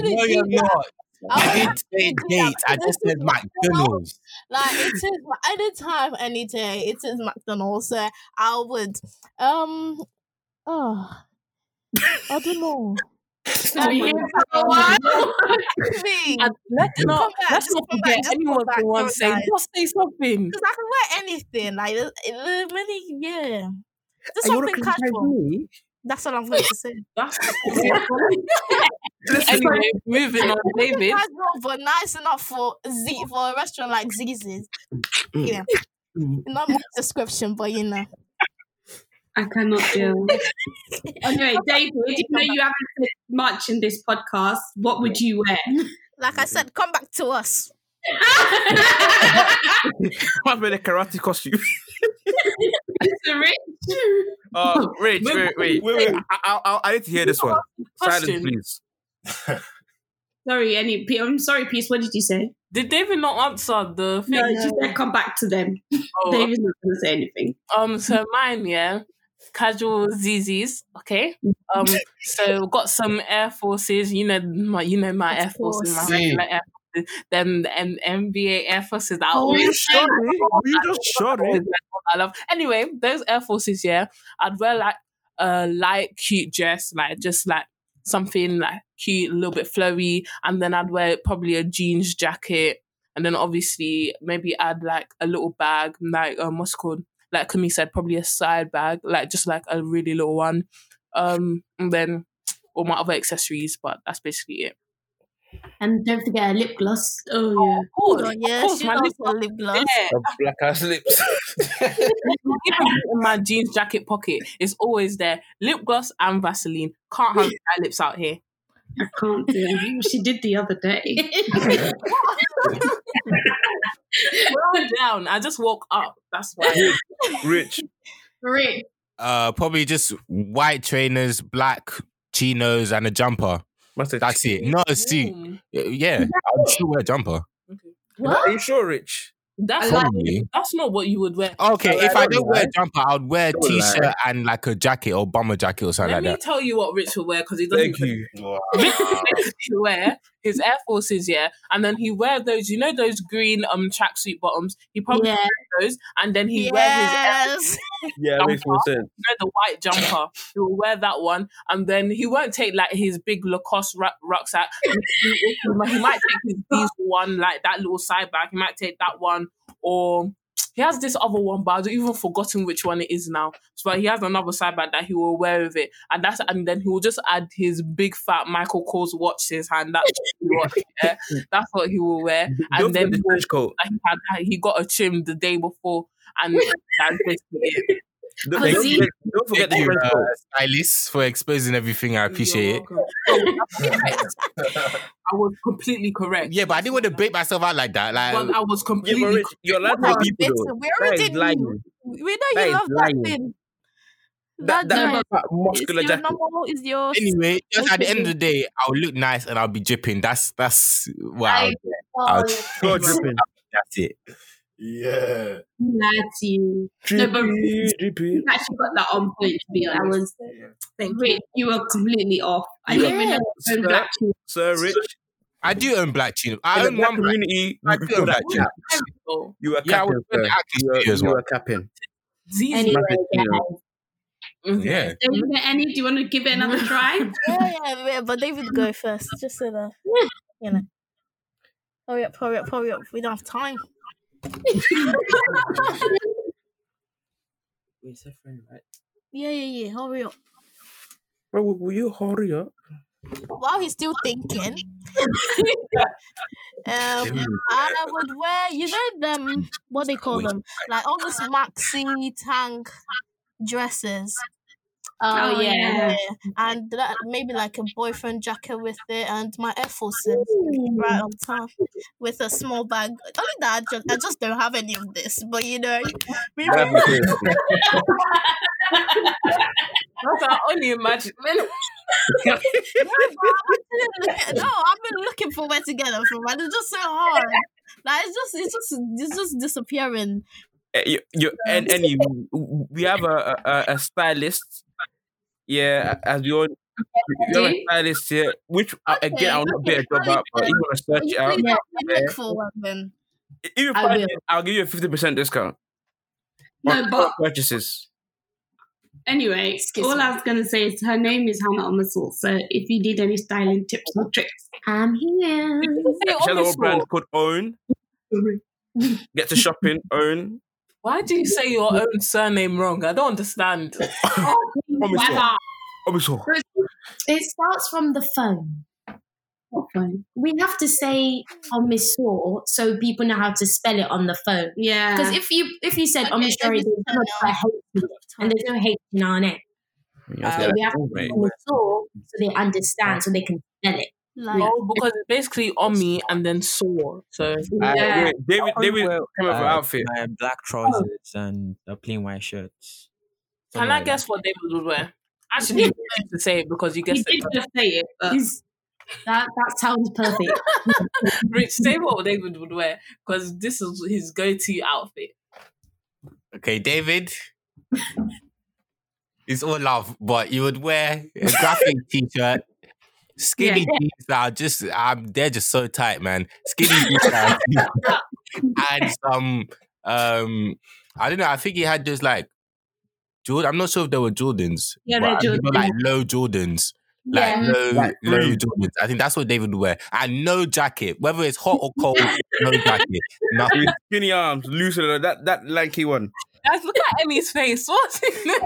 No, you're not. I didn't say date. I just said McDonald's. Like it is anytime, any day. It is McDonald's. So I would I don't know. Let's not forget anyone for one thing. Just say something. Because I can wear anything. Like really, yeah. Just something casual. That's what I'm going to say. Anyway, moving on, David. Casual, but nice enough for a restaurant like Zizzi's. Yeah, not much description, but you know. I cannot do. Anyway, David, you know you haven't said much in this podcast. What would you wear? Like I said, come back to us. I've made a karate costume. Rich, wait. I need to hear this one. Silence, please. Sorry, Annie. I'm sorry, Peace. What did you say? Did David not answer the thing? No, she said come back to them. Oh, David's not going to say anything. So mine, yeah. Casual Zizzi's, okay. So got some Air Forces. You know my Air Forces, my regular Air Forces. Then the NBA Air Forces. I love. Anyway, those Air Forces, yeah. I'd wear like a light, cute dress, like just like something like cute, a little bit flowy, and then I'd wear probably a jeans jacket, and then obviously maybe add like a little bag, like what's it called? Like Camille said, probably a side bag, like just like a really little one, and then all my other accessories. But that's basically it. And don't forget a lip gloss. Oh yeah, of course, my lip gloss. Yeah. Black ass lips. Even in my jeans jacket pocket, it's always there. Lip gloss and Vaseline. Can't have dry lips out here. I can't do it. She did the other day. Well, down. I just woke up. That's why. Rich. Probably just white trainers, black chinos, and a jumper. That's it. Not a suit. Yeah, I'd still wear a jumper. Okay. What? Are you sure, Rich? That's like, that's not what you would wear. Okay, so if I don't wear a jumper, I would wear a t-shirt and like a jacket or bomber jacket or something like that. Let me tell you what Rich will wear, because he doesn't. Thank you. Wow. Rich will wear his Air Forces, yeah, and then he wear those, you know, those green tracksuit bottoms. He probably wear those, and then he wear his Air Forces makes more sense. You know, the white jumper. He will wear that one, and then he won't take like his big Lacoste rucksack. He might take his Diesel one, like that little side bag. He might take that one. Or he has this other one, but I've even forgotten which one it is now. So he has another sideband that he will wear with it, and then he will just add his big fat Michael Kors watch to his hand. That's what he will wear. And then the trench coat. He got a trim the day before, and that's basically it. Don't forget the stylist for exposing everything. I appreciate it. I was completely correct. Yeah, but I didn't want to bait myself out like that. Like, but I was completely correct. You're lying to people, though. We already knew. We know you love that thing. That muscular jacket. Is yours. Anyway, just at the end of the day, I'll look nice and I'll be dripping. That's wow. I'll dripping. That's it. Yeah. That's you. Drippy, no, you actually got that on point, to be honest. I was Rich, you were completely off. I don't even know own black chinos. Sir Rich? I do own black chinos. I own one community. I do own black chinos. You were capping. You were capping. Anyway, yeah. Annie, do you want to give it another try? Yeah, but David go first. Just so that, you know. Hurry up. We don't have time. We're suffering, right? Yeah. Hurry up. Bro, will you hurry up? While he's still thinking, I would wear, you know, them, what they call them, like all this maxi tank dresses. And that, maybe like a boyfriend jacket with it, and my Air Forces right on top with a small bag. Only that I just don't have any of this, but you know. That's our only imagination. I've been looking for where to get them from, and it's just so hard. Like it's just disappearing. And we have a stylist. Yeah, as you're a stylist here, which again I'll not be a job out, but even if you search it out, look for one, then even I'll give you a 50% discount. No, but purchases. Anyway, I was gonna say is her name is Hannah Omosel. So if you need any styling tips or tricks, I'm here. She has a brand called Own. Get to shopping, Own. Why do you say your own surname wrong? I don't understand. Omosel. It starts from the phone. What phone? We have to say Omosel so people know how to spell it on the phone. Yeah. Because if you said Omosel, and there's no H on it. So we have to say Omosel so they understand, so they can spell it. Like, because it's basically on me and then sore. So yeah. They would come up with outfit. Black trousers and a plain white shirt. Can I guess what David would wear? Actually, you have to say it because you guessed it. Just say it. But that sounds perfect. Rich, say what David would wear because this is his go-to outfit. Okay, David. It's all love, but you would wear a graphic t-shirt. Skinny jeans that are they're just so tight, man. Skinny jeans and some I don't know, I think he had just like Jordan. I'm not sure if they were Jordans. Yeah, they're Jordans. Like low Jordans. Yeah. Like low Jordans. I think that's what David would wear. And no jacket, whether it's hot or cold, no jacket. Nothing. Skinny arms, looser, that lanky one. Guys, look at Emmy's face. What's it?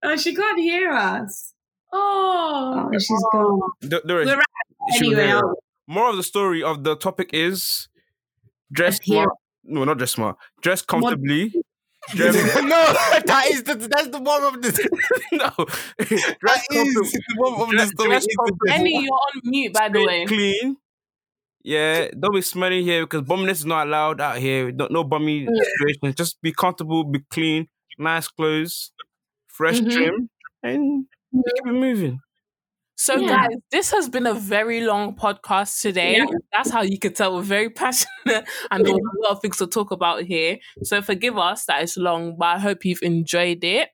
Oh, she can't hear us. Oh she's gone. We're right. Anyway, more of the story of the topic is dress smart. No, not dress smart. Dress comfortably. Dress... No, that's the moral of this. No, dress comfortably. Annie, you're on mute, by the way. Clean. Yeah, don't be smelly here because bumminess is not allowed out here. No bummy situations. Just be comfortable, be clean, nice clothes, fresh trim, and keep it moving. So, guys, this has been a very long podcast today. Yeah. That's how you could tell we're very passionate and there's a lot of things to talk about here. So forgive us that it's long, but I hope you've enjoyed it.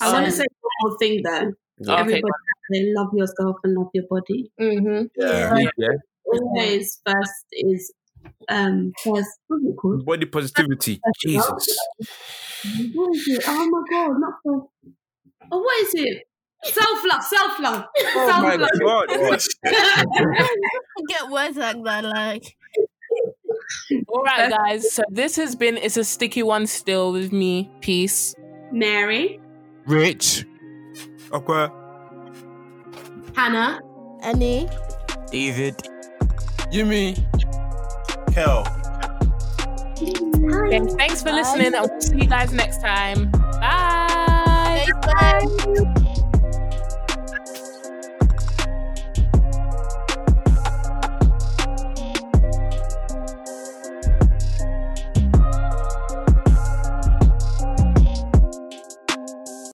I want to say one more thing, though. Yeah. Everybody, okay. Love yourself and love your body. Mm-hmm. Yeah. Always first is what's it called? Body positivity. Jesus. What is it? Oh my God! Not for. Oh, what is it? Self love. Oh my God! Get words like that, like. All right, guys. So this has been It's a Sticky One Still with me. Peace. Mary. Rich. Aqua. Hannah. Annie. David. Yumi. Kel. Okay, thanks for listening, and we'll see you guys next time. Bye.